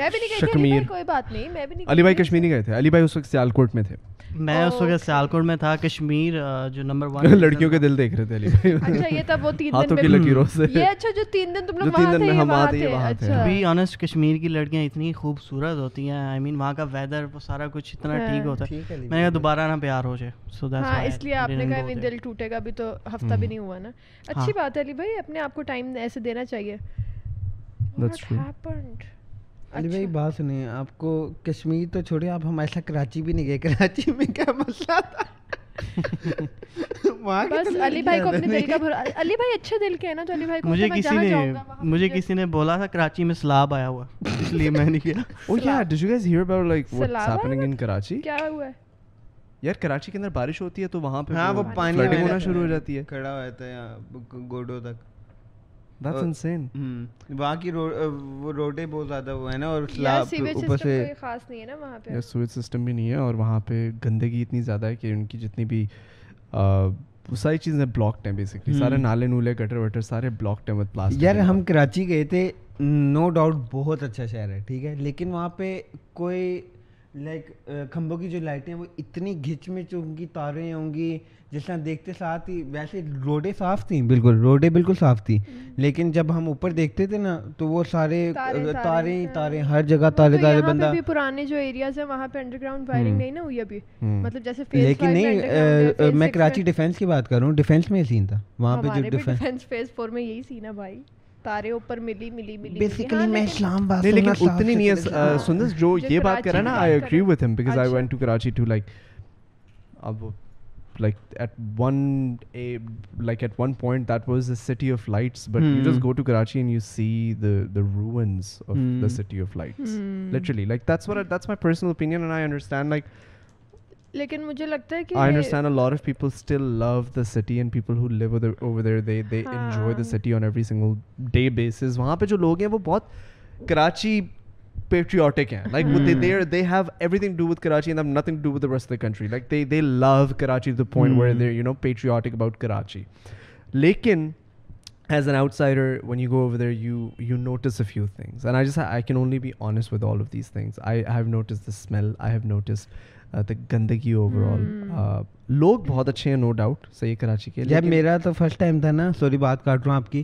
main bhi nahi gayi thi. main koi baat nahi main bhi nahi. Ali bhai kashmir nahi gaye the. Ali bhai us waqt sialkot mein the. میں اس وقت سیالکوٹ میں تھا. کشمیر جو نمبر ون لڑکیوں کے دل دیکھ رہے تھے علی بھائی. اچھا یہ تب وہ تین دن ہاتھوں کی لکیروں سے یہ. اچھا جو تین دن تم لوگ وہاں تھے. ہم آتے وہاں تھے. ٹو بی آنیسٹ کشمیر کی لڑکیاں اتنی خوبصورت ہوتی ہیں. آئی مین وہاں کا ویدر وہ سارا کچھ اتنا ٹھیک ہوتا ہے. میں نے کہا دوبارہ نہ پیار ہو جائے. So that's why. اس لیے آپ نے کہا دل ٹوٹے گا بھی تو ہفتہ بھی نہیں ہوا نا. اچھی بات ہے علی بھائی, اپنے آپ کو ٹائم ایسے دینا چاہیے. علی بھائی بات سنیں, آپ کو کشمیر تو چھوڑے, آپ ہمارے ساتھ کراچی بھی نہیں گئے. کراچی میں کیا مسئلہ تھا؟ بس علی بھائی کو اپنے دل کا بھروسہ, علی بھائی اچھے دل کے ہیں نا, تو علی بھائی کو مجھے کسی نے مجھے کسی نے بولا تھا کراچی میں سیلاب آیا ہوا, اس لیے میں نہیں گیا. او یار, did you guys hear about like what's happening in Karachi? کیا ہوا ہے یار, کراچی کے اندر بارش ہوتی ہے تو وہاں پہ ہاں وہ پانی ہونا شروع ہو جاتی ہے, کھڑا ہو جاتا ہے گوڈوں تک. That's insane. وہاں کی روڈیں بہت زیادہ وہ ہیں نا, اور اوپر سے خاص نہیں ہے نا وہاں پہ, سویج سسٹم بھی نہیں ہے, اور وہاں پہ گندگی اتنی زیادہ ہے کہ ان کی جتنی بھی ساری چیزیں بلاکڈ ہیں بیسکلی, سارے نالے نولے گٹر وٹر سارے بلاکڈ ہیں وتھ پلاسٹک. یار ہم کراچی گئے تھے, نو ڈاؤٹ بہت اچھا شہر ہے, ٹھیک ہے, لیکن وہاں پہ کوئی لائک کھمبوں کی جو لائٹیں ہیں وہ اتنی گھچ میں چوں گی, تاریں ہوں گی جس طرح دیکھتے ساتھ ہی, ویسے روڈیں صاف تھیں بالکل, روڈیں بالکل صاف تھیں, لیکن جب ہم اوپر دیکھتے تھے نا تو وہ سارے تاریں تاریں ہر جگہ تارے تارے. بندہ پرانے جو ایریاز ہیں وہاں پہ انڈر گراؤنڈ وائرنگ نہیں نا ہوئی ابھی, مطلب جیسے لیکن نہیں, میں کراچی ڈیفینس کی بات کر رہا ہوں, ڈیفینس میں سین تھا وہاں پہ جو ڈیفینس فیز فور میں یہی سین ہے بھائی, تارے اوپر ملی ملی ملی. بیسیکلی میں اسلام آباد سے, لیکن اتنی نہیں سندس جو یہ بات کر رہا نا, I agree with him because I went to Karachi to like اب like at one like at one point that was the city of lights, but you just go to Karachi and you see the the ruins of the city of lights literally, like that's what that's my personal opinion and I understand like, لیکن مجھے لگتا ہے کہ I understand a lot of people still love the city and people who live over there they they enjoy the city on every single day basis. وہاں پہ جو لوگ ہیں وہ بہت کراچی patriotic ہیں, like they they they have everything to do with Karachi and they have nothing to do with the rest of the country, like they they love Karachi to the point where they're you know patriotic about Karachi. لیکن as an outsider when you go over there you you notice a few things, and I just I can only be honest with all of these things. I have noticed the smell, I have noticed گندگی اوور آل. لوگ بہت اچھے ہیں نو ڈاؤٹ, صحیح کراچی کے. جب میرا تو فرسٹ ٹائم تھا نا, سوری بات کاٹ رہا ہوں آپ کی,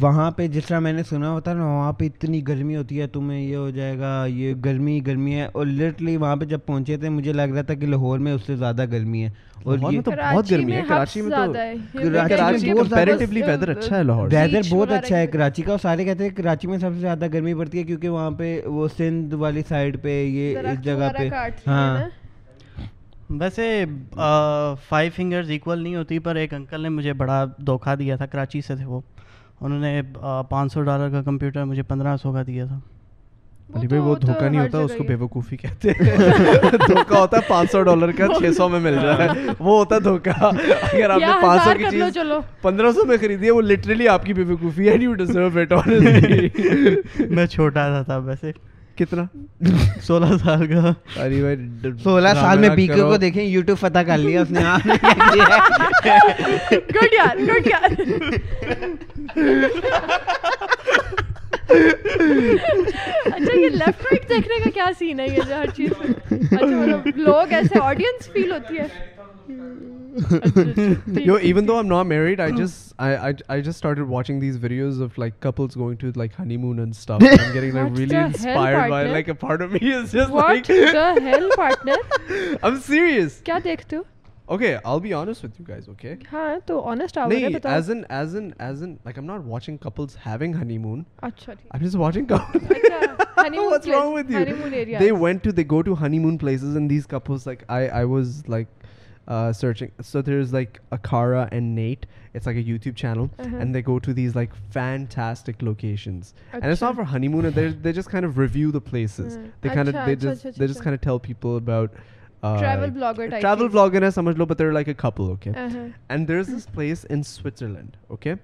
وہاں پہ جس طرح میں نے سنا ہوتا ہے نا, وہاں پہ اتنی گرمی ہوتی ہے تمہیں یہ ہو جائے گا, یہ گرمی گرمی ہے, اور لٹرلی وہاں پہ جب پہنچے تھے مجھے لگ رہا تھا کہ لاہور میں اس سے زیادہ گرمی ہے, اور بہت گرمی ہے کراچی میں, تو کراچی میں کمپیریٹیولی ویدر اچھا ہے, لاہور ویدر بہت اچھا ہے کراچی کا, اور سارے کہتے ہیں کراچی میں سب سے زیادہ گرمی پڑتی ہے کیونکہ وہاں پہ وہ سندھ والی سائڈ پہ یہ اس جگہ پہ. ہاں ویسے فائیو فنگرز ایکول نہیں ہوتی, پر ایک انکل نے مجھے بڑا دھوکہ دیا تھا, کراچی سے تھے وہ, انہوں نے پانچ سو ڈالر کا کمپیوٹر مجھے پندرہ سو کا دیا تھا. علی بھائی وہ دھوکہ نہیں ہوتا, اس کو بیوقوفی کہتے ہیں. دھوکہ ہوتا ہے پانچ سو ڈالر کا چھ سو میں مل رہا ہے, وہ ہوتا ہے دھوکہ. اگر آپ نے پانچ سو کی چیز پندرہ سو میں خریدی ہے وہ لٹرلی آپ کی بیوقوفی ہے. You deserve it honestly. میں چھوٹا تھا تب, ویسے کتنا سولہ سال کا. ارے بھائی سولہ سال میں پی کے کو دیکھیں, یوٹیوب فتح کر لیا اس نے. گڈ یار, گڈ یار. اچھا یہ لیفٹ رائٹ دیکھنے کا کیا سین ہے, یہ جو ہر چیز اچھا لوگ ایسے آڈینس فیل ہوتی ہے. Yo, even though I'm not married, I just I I I just started watching these videos of like couples going to like honeymoon and stuff. And I'm getting like really inspired by like a part of me is just like what the hell, partner? I'm serious. Kya dekhte ho? Okay, I'll be honest with you guys, okay? Haan, to honest aao re batao. As in as in as in like I'm not watching couples having honeymoon. Acha. I'm just watching couples. Honeymoon. What's wrong with you? Honeymoon area. They went to they go to honeymoon places and these couples like I I was like uh searching, so there's like Akara and Nate, it's like a YouTube channel, uh-huh. and they go to these like fantastic locations, achha. and it's not for honeymoon, they they just kind of review the places, uh-huh. they kind of they achha, just achha, they achha. just kind of tell people about uh travel blogger type travel blogger na samajh lo, but they're like a couple, okay, uh-huh. and there's this place in Switzerland, okay,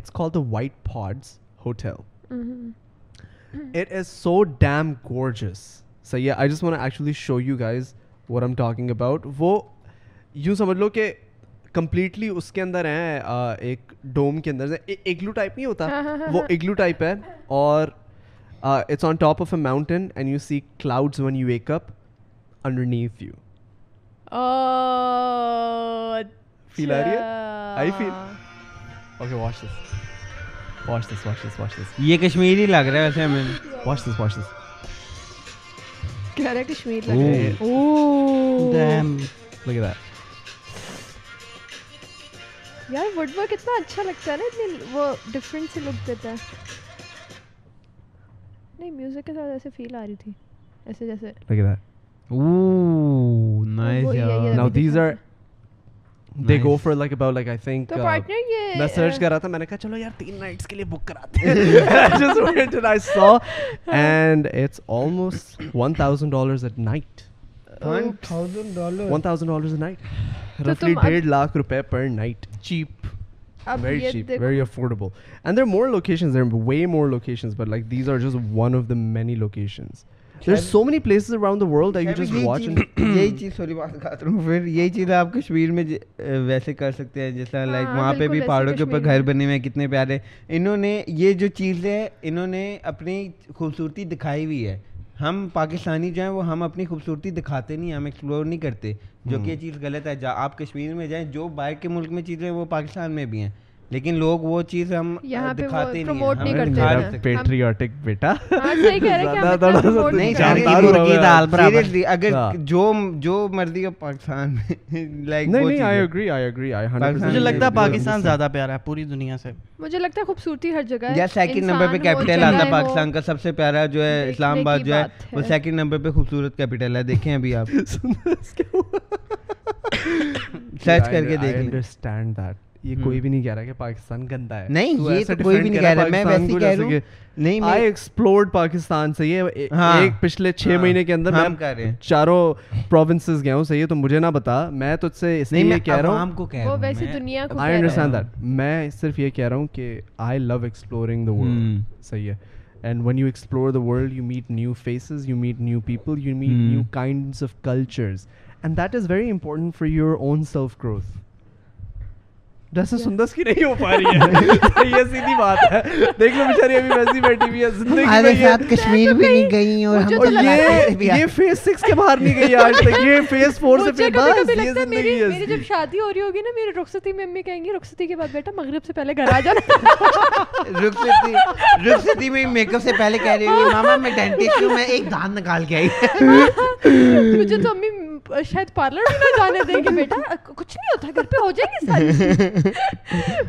it's called the White Pods Hotel, uh-huh. it is so damn gorgeous, so yeah, I just want to actually show you guys what I'm talking about. Wo یوں سمجھ لو کہ کمپلیٹلی اس کے اندر ہیں, ایک ڈوم کے اندر ایگلو ٹائپ نہیں ہوتا, وہ ایگلو ٹائپ ہے, اور it's on top of a mountain and you see clouds when you wake up underneath you. Feel آ رہی ہے؟ I feel. Okay watch this watch this watch this watch this. یہ کشمیر ہی لگ رہا ہے ویسے ہمیں. Watch this watch this. کہہ رہا ہے کشمیر لگ رہا ہے. اوہ ڈیم لگ رہا ہے یار. ووڈ ورک اتنا اچھا لگتا ہے نا, اتنی وہ ڈفرینٹ سے لک دیتا ہے. نہیں میوزک کے ساتھ ایسے فیل آ رہی تھی ایسے جیسے لگے تھا. اوہ نائس یار. Now these are they nice. go for like about like I think the uh, partner yeah میں سرچ کر رہا تھا میں نے کہا چلو یار تین نائٹس کے لیے بک کراتے ہیں. I just went and I saw and it's almost one thousand dollars at night. one thousand dollars one thousand dollars a night roughly one point five lakh rupaye per night. Cheap, very cheap, very affordable. And there are more locations, there are way more locations, but like these are just one of the many locations. There's so many places around the world that you just watch and یہی چیز سوری بات کر رہا ہوں پھر یہی چیز آپ کشمیر میں ویسے کر سکتے ہیں جیسا لائک وہاں پہ بھی پہاڑوں کے اوپر گھر بنے ہوئے ہیں کتنے پیارے. انہوں نے یہ جو چیزیں انہوں نے اپنی خوبصورتی دکھائی ہوئی ہے. ہم پاکستانی جو ہیں وہ ہم اپنی خوبصورتی دکھاتے نہیں, ہم ایکسپلور نہیں کرتے, جو کہ یہ چیز غلط ہے. آپ کشمیر میں جائیں جو باہر کے ملک میں چیزیں وہ پاکستان میں بھی ہیں لیکن لوگ وہ چیز ہم دکھاتے نہیں. پیٹریاٹک بیٹا سیریسلی اگر جو جو مرضی ہو پاکستان میں لائک نہیں. I agree I agree I hundred. مجھے لگتا ہے پاکستان زیادہ پیارا ہے پوری دنیا سے. مجھے لگتا ہے خوبصورتی ہر جگہ ہے. یا سیکنڈ نمبر پہ کیپٹل آتا ہے پاکستان کا, سب سے پیارا جو ہے اسلام آباد جو ہے وہ سیکنڈ نمبر پہ خوبصورت کیپٹل ہے. دیکھیں ابھی آپ سرچ کر کے دیکھیں. انڈرسٹینڈ دیٹ یہ کوئی بھی نہیں کہہ رہا کہ پاکستان گندا ہے. نہیں یہ تو کوئی بھی نہیں کہہ رہا, میں ویسے کہہ رہا ہوں. نہیں آئی ایکسپلورڈ پاکستان سے یہ ایک پچھلے چھ مہینے کے اندر میں چاروں پروونسز گیا ہوں. صحیح ہے تو مجھے نہ بتا, میں تجھ سے اس لیے کہہ رہا ہوں. I understand that. میں صرف یہ کہہ رہا ہوں کہ آئی لو ایکسپلورنگ دا ورلڈ. صحیح ہے. And when you explore the world you meet new faces, you meet new people, you meet new kinds of cultures and that is very important for your own self growth. جیسے سندس کی نہیں ہو پا رہی ہے یہ سیدھی بات ہے. دیکھ لو بیچاری ابھی ویسی بیٹھی ہوئی ہے. زندگی کشمیر بھی نہیں گئی اور یہ فیز سکس کے باہر نہیں گئی آج تک. یہ فیز فور سے میری جب شادی ہو رہی ہوگی نا میری رخصتی میں امی کہیں گی رخصتی کے بعد بیٹا مغرب سے پہلے گھر آ جانا. رخصتی رخصتی میں میک اپ سے پہلے کہہ رہی ہوگی ماما میں ڈینٹسٹ ہوں, میں ایک دانت نکال کے آئی. مجھے تو امی شاید پارلر بھی نہ جانے دیں گے بیٹا کچھ نہیں ہوتا گھر پہ ہو جائے گی ساری.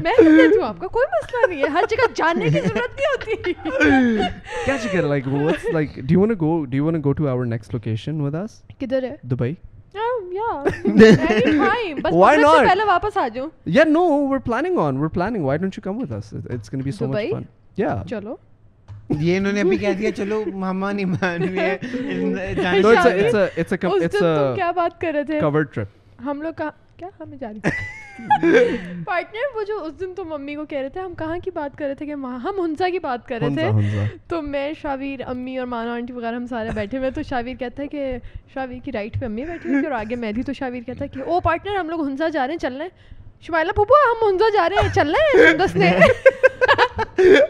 میں کہتی ہوں آپ کا کوئی مسئلہ نہیں ہے, ہر جگہ جانے کی ضرورت نہیں ہوتی. کیا چکر like what's like do you want to go do you want to go to our next location with us. کدھر ہے؟ Dubai. Yeah, anytime. But why not? پہلے واپس آ جاؤں. Yeah, no, we're planning on. We're planning. Why don't you come with us? It's going to be so much fun. Yeah. چلو یہ انہوں نے ابھی کہہ دیا چلو ماما نہیں مان رہے. کورڈ ٹرپ ہم لوگ کیا ہمیں جا رہی پارٹنر وہ جو اس دن تو ممی کو کہہ رہے تھے ہم کہاں کی بات کر رہے تھے کہ ہم ہنسا کی بات کر رہے تھے. تو میں شاویر امی اور مانا آنٹی وغیرہ ہم سارے بیٹھے ہوئے. تو شاویر کہتا ہے کہ شاویر کی رائٹ پہ امی بیٹھی ہوئی اور آگے میں تھی. تو شاویر کہتا ہے کہ او پارٹنر ہم لوگ ہنسا جا رہے ہیں چل رہے ہیں. شمائلہ پھوپھو ہم ہنسا جا رہے ہیں چل رہے ہیں. سندس نے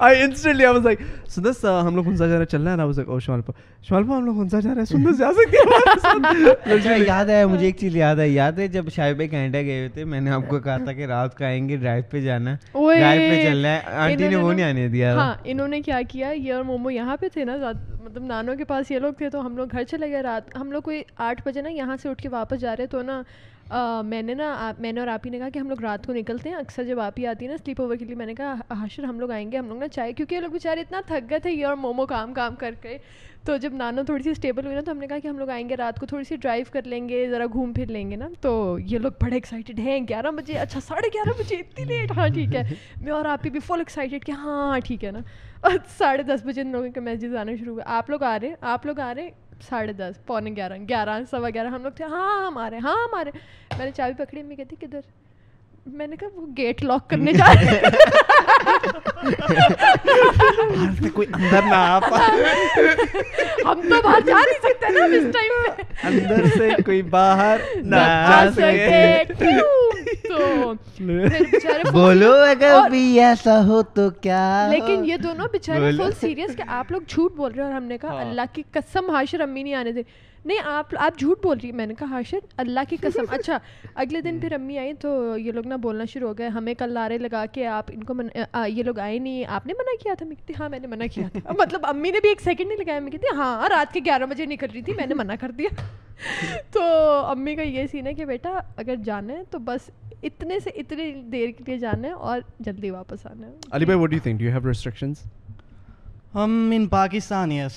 I instantly I was like Sundas uh, hum log hunsa ja rahe chal raha hai. I was like oh Shamal pa Shamal pa hum log hunsa ja rahe Sundas ja sakti hai hamare sath. Yaad hai mujhe ek cheez yaad hai yaad hai jab Shaib Canada gaye hote maine aapko kaha tha ki raat ko aayenge drive pe jana drive pe chalna hai. Aunty ne wo nahi aane diya. Ha inhone kya kiya ye aur momo yahan pe the na matlab nano ke paas ye log the to hum log ghar chale gaye raat. Hum log koi eight baje na yahan se uth ke wapas ja rahe to na میں نے نا میں نے اور آپ ہی نے کہا کہ ہم لوگ رات کو نکلتے ہیں اکثر جب آپ ہی آتی ہے نا سلیپ اوور کے لیے. میں نے کہا حشر ہم لوگ آئیں گے ہم لوگ نا چائے کیونکہ یہ لوگ بیچارے اتنا تھک گئے تھے یہ اور مومو کام کام کر کے. تو جب نانو تھوڑی سی اسٹیبل ہوئی نا تو ہم نے کہا کہ ہم لوگ آئیں گے رات کو تھوڑی سی ڈرائیو کر لیں گے ذرا گھوم پھر لیں گے نا. تو یہ لوگ بڑے ایکسائٹیڈ ہیں گیارہ بجے اچھا ساڑھے گیارہ بجے اتنی لیٹ. ہاں ٹھیک ہے میں اور آپ ہی بھی فل ایکسائٹیڈ کہ ہاں ٹھیک ہے نا. اور ساڑھے دس بجے ان لوگوں کے میسیجز آنا شروع ہوئے آپ لوگ آ رہے ہیں آپ لوگ آ رہے ہیں ساڑھے دس پونے گیارہ گیارہ سوا گیارہ ہم لوگ تھے ہاں ہمارے ہاں ہمارے. میں نے چابی پکڑی امی کہتی کدھر. میں نے کہا وہ گیٹ لاک کرنے جا رہے ہیں کوئی اندر نہ آ پائے. ہم تو باہر جا نہیں سکتے نا اس ٹائم پہ اندر سے کوئی باہر نہ آ سکے. تو بولو اگر بھی ایسا ہو تو کیا. لیکن یہ دونوں بےچارے فل سیریس کہ آپ لوگ جھوٹ بول رہے ہو. اور ہم نے کہا اللہ کی قسم حاشر امی نہیں آنے دے. نہیں آپ آپ جھوٹ بول رہی ہے. میں نے کہا ہاشر اللہ کی قسم. اچھا اگلے دن پھر امی آئیں تو یہ لوگ نا بولنا شروع ہو گئے ہمیں کل لارے لگا کے آپ ان کو یہ لوگ آئے نہیں آپ نے منع کیا تھا. میں کہتی ہاں میں نے منع کیا تھا. مطلب امی نے بھی ایک سیکنڈ نہیں لگایا. میں کہتی ہاں رات کے گیارہ بجے نکل رہی تھی میں نے منع کر دیا. تو امی کا یہ سین ہے کہ بیٹا اگر جانا ہے تو بس اتنے سے اتنی دیر کے لیے جانا ہے اور جلدی واپس آنا ہے. علی بھائی what do you think? Do you have restrictions? ہم in Pakistan yes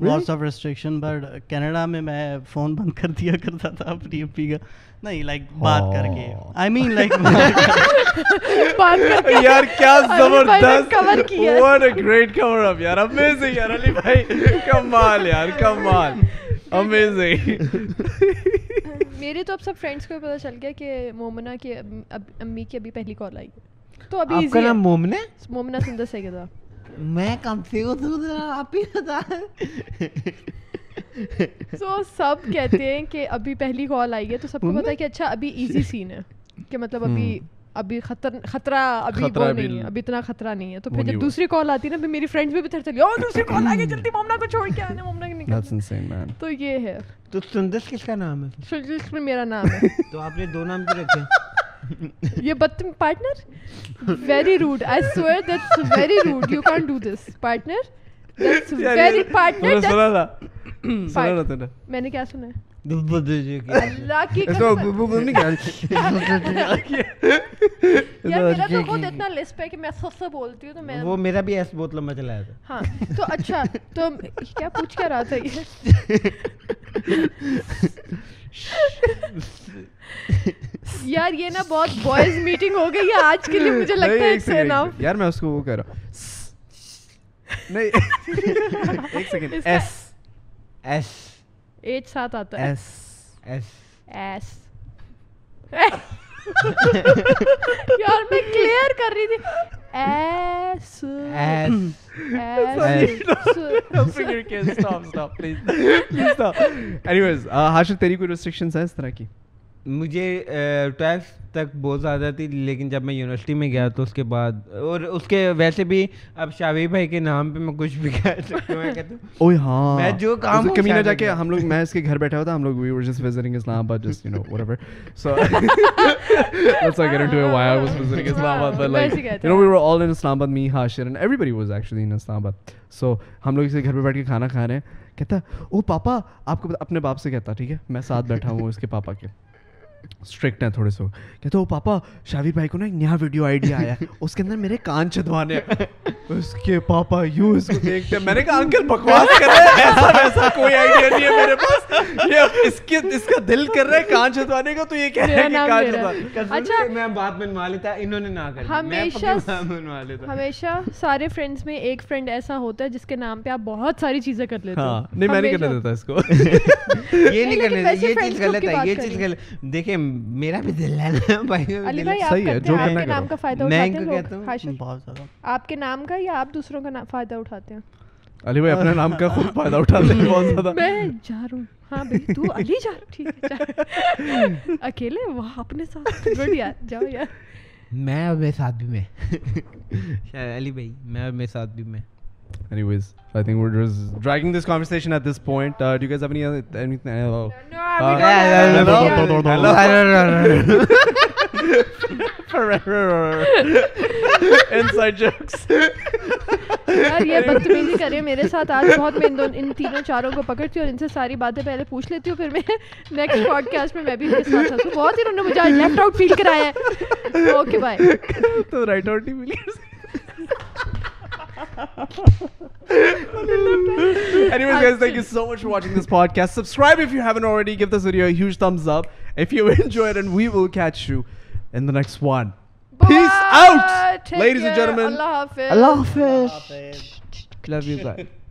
lots of restriction, but Canada میں میں فون بند کر دیا کرتا تھا اپنی اپی کا, نہیں لائک بات کر کے, آئی مین لائک یار کیا زبردست کور کیا, واٹ اے گریٹ کور اپ یار, امیزنگ یار علی بھائی, کمال یار کمال, امیزنگ. میرے تو اب سب فرینڈس کو پتہ چل گیا کہ مومنا کی امی کی ابھی پہلی کال آئی تو ابھی آپ کا نام مومنا مومنا سندر سیدہ. میں کنفیوز ہوں آپ ہی بتا. سو سب کہتے ہیں کہ ابھی پہلی کال آئی ہے تو سب کو پتا ہے کہ اچھا ابھی ایزی سین ہے کہ مطلب ابھی ابھی خطرہ ابھی وہ نہیں ہے, ابھی اتنا خطرہ نہیں ہے. تو پھر جب دوسری کال آتی ہے نا میری فرینڈس بھی بتر چلی, اور دوسری کال آ گئی جلدی مومنا کو چھوڑ کے آنا, مومنا کو نکل. تو یہ ہے. تو سندس کس کا نام ہے؟ سندس میرا نام ہے. تو آپ نے دو نام کیوں رکھے ہیں؟ یہ but partner very rude, I swear that's very rude, you can't do this partner, that's very partner. سنا تھا سنا رہا تھا میں نے, کیا سنا ہے اللہ کی خود اتنا لسپ ہے کہ میں سب سے بولتی ہوں تو میں وہ میرا بھی ایس بہت لمبا چلایا تھا. ہاں تو اچھا تو کیا پوچھ کیا رہا تھا یہ یار؟ یہ نا بہت بوائز میٹنگ ہو گئی ہے آج کے لیے, مجھے لگتا ہے اٹس انف یار. میں اس کو وہ کہہ رہا ہوں نہیں ایک سیکنڈ, ایس ایس ایچ ساتھ آتا ہے, ایس ایس ایس یار میں کلیئر کر رہی تھی, S S. Stop stop please please stop. Anyways Hashir تیری کوئی ریسٹرکشنز ہیں اس طرح کی؟ مجھے ٹویلتھ تک بہت زیادہ تھی, لیکن جب میں یونیورسٹی میں گیا تو اس کے بعد, اور اس کے ویسے بھی اب شاوی بھائی کے نام پہ میں کچھ بھی کہہ سکتا ہوں. میں کہتا ہوں اوئے ہاں میں جو کام کمینہ جا کے ہم لوگ, میں اس کے گھر بیٹھا ہوا تھا, ہم لوگ وی were just visiting Islamabad, just you know whatever, so let's not get into it why I was visiting Islamabad, but like you know we were all in Islamabad, me Hashir and everybody was actually in Islamabad. So ہم لوگ اس کے گھر پہ بیٹھ کے کھانا کھا رہے ہیں, کہتا او پاپا, آپ کو اپنے باپ سے کہتا, ٹھیک ہے میں ساتھ بیٹھا ہوں اس کے پاپا کے, اسٹرکٹ ہیں تھوڑے سے, کہتے وہ پاپا شاویر بھائی کو نا ایک نیا ویڈیو آئیڈیا آیا ہے, اس کے اندر میرے کان چھدوانے ہیں. اس کے پاپا یوں اس کو دیکھتے ہیں, میں نے کہا انکل بکواس کر رہے ہیں, ایسا ویسا کوئی آئیڈیا نہیں ہے میرے پاس, یہ اس کے اس کا دل کر رہا ہے کان چھدوانے کا, تو یہ کہہ رہا ہے کہ کان چھدوا. اچھا میں بات منوا لیتا, انہوں نے نہ کر, ہمیشہ ہمیشہ سارے فرینڈس میں ایک فرینڈ ایسا ہوتا ہے جس کے نام پہ آپ بہت ساری چیزیں کر لیتے ہو. نہیں میں نہیں کرنے دیتا اس کو, یہ نہیں کرنے دیتا, یہ چیز غلط ہے, یہ چیز غلط. دیکھیں میرا بھی دل ہے نا بھائی, علی بھائی آپ کرتے ہیں آپ کے نام کا فائدہ اٹھاتے ہیں, خواہش آپ کے نام کا یا آپ دوسروں کا فائدہ اٹھاتے ہیں؟ علی بھائی اپنے نام کا خود فائدہ اٹھاتے ہیں بہت زیادہ. میں جا رہا ہوں, ہاں بھائی تو علی جا رہا, ٹھیک ہے اکیلے وہاں اپنے ساتھ جاؤ یار. میں اور میرے ساتھ بھی میں علی بھائی, میں اور میرے ساتھ بھی میں. Anyways, I think we're just dragging this conversation at this point. Uh, do you guys have any other anything? Hello. No, I don't know. Forever. Inside jokes. یار یہ بدتمیزی کرے میرے ساتھ آج بہت, میں ان دونوں ان تینوں چاروں کو پکڑتی ہوں اور ان سے ساری باتیں پہلے پوچھ لیتی ہوں, پھر میں نیکسٹ پوڈ کاسٹ میں میں بھی ان کے ساتھ ہوں. بہت ہی انہوں نے مجھے آج لیفٹ آؤٹ فیل کرایا ہے. Okay bye. تو رائٹ آؤٹ نہیں ملی. Anyways guys, thank you so much for watching this podcast. Subscribe if you haven't already. Give this video a huge thumbs up if you enjoyed, and we will catch you in the next one. Bye. Peace out. Take ladies care. And gentlemen, Allah Hafiz. Allah Hafiz. Love you guys.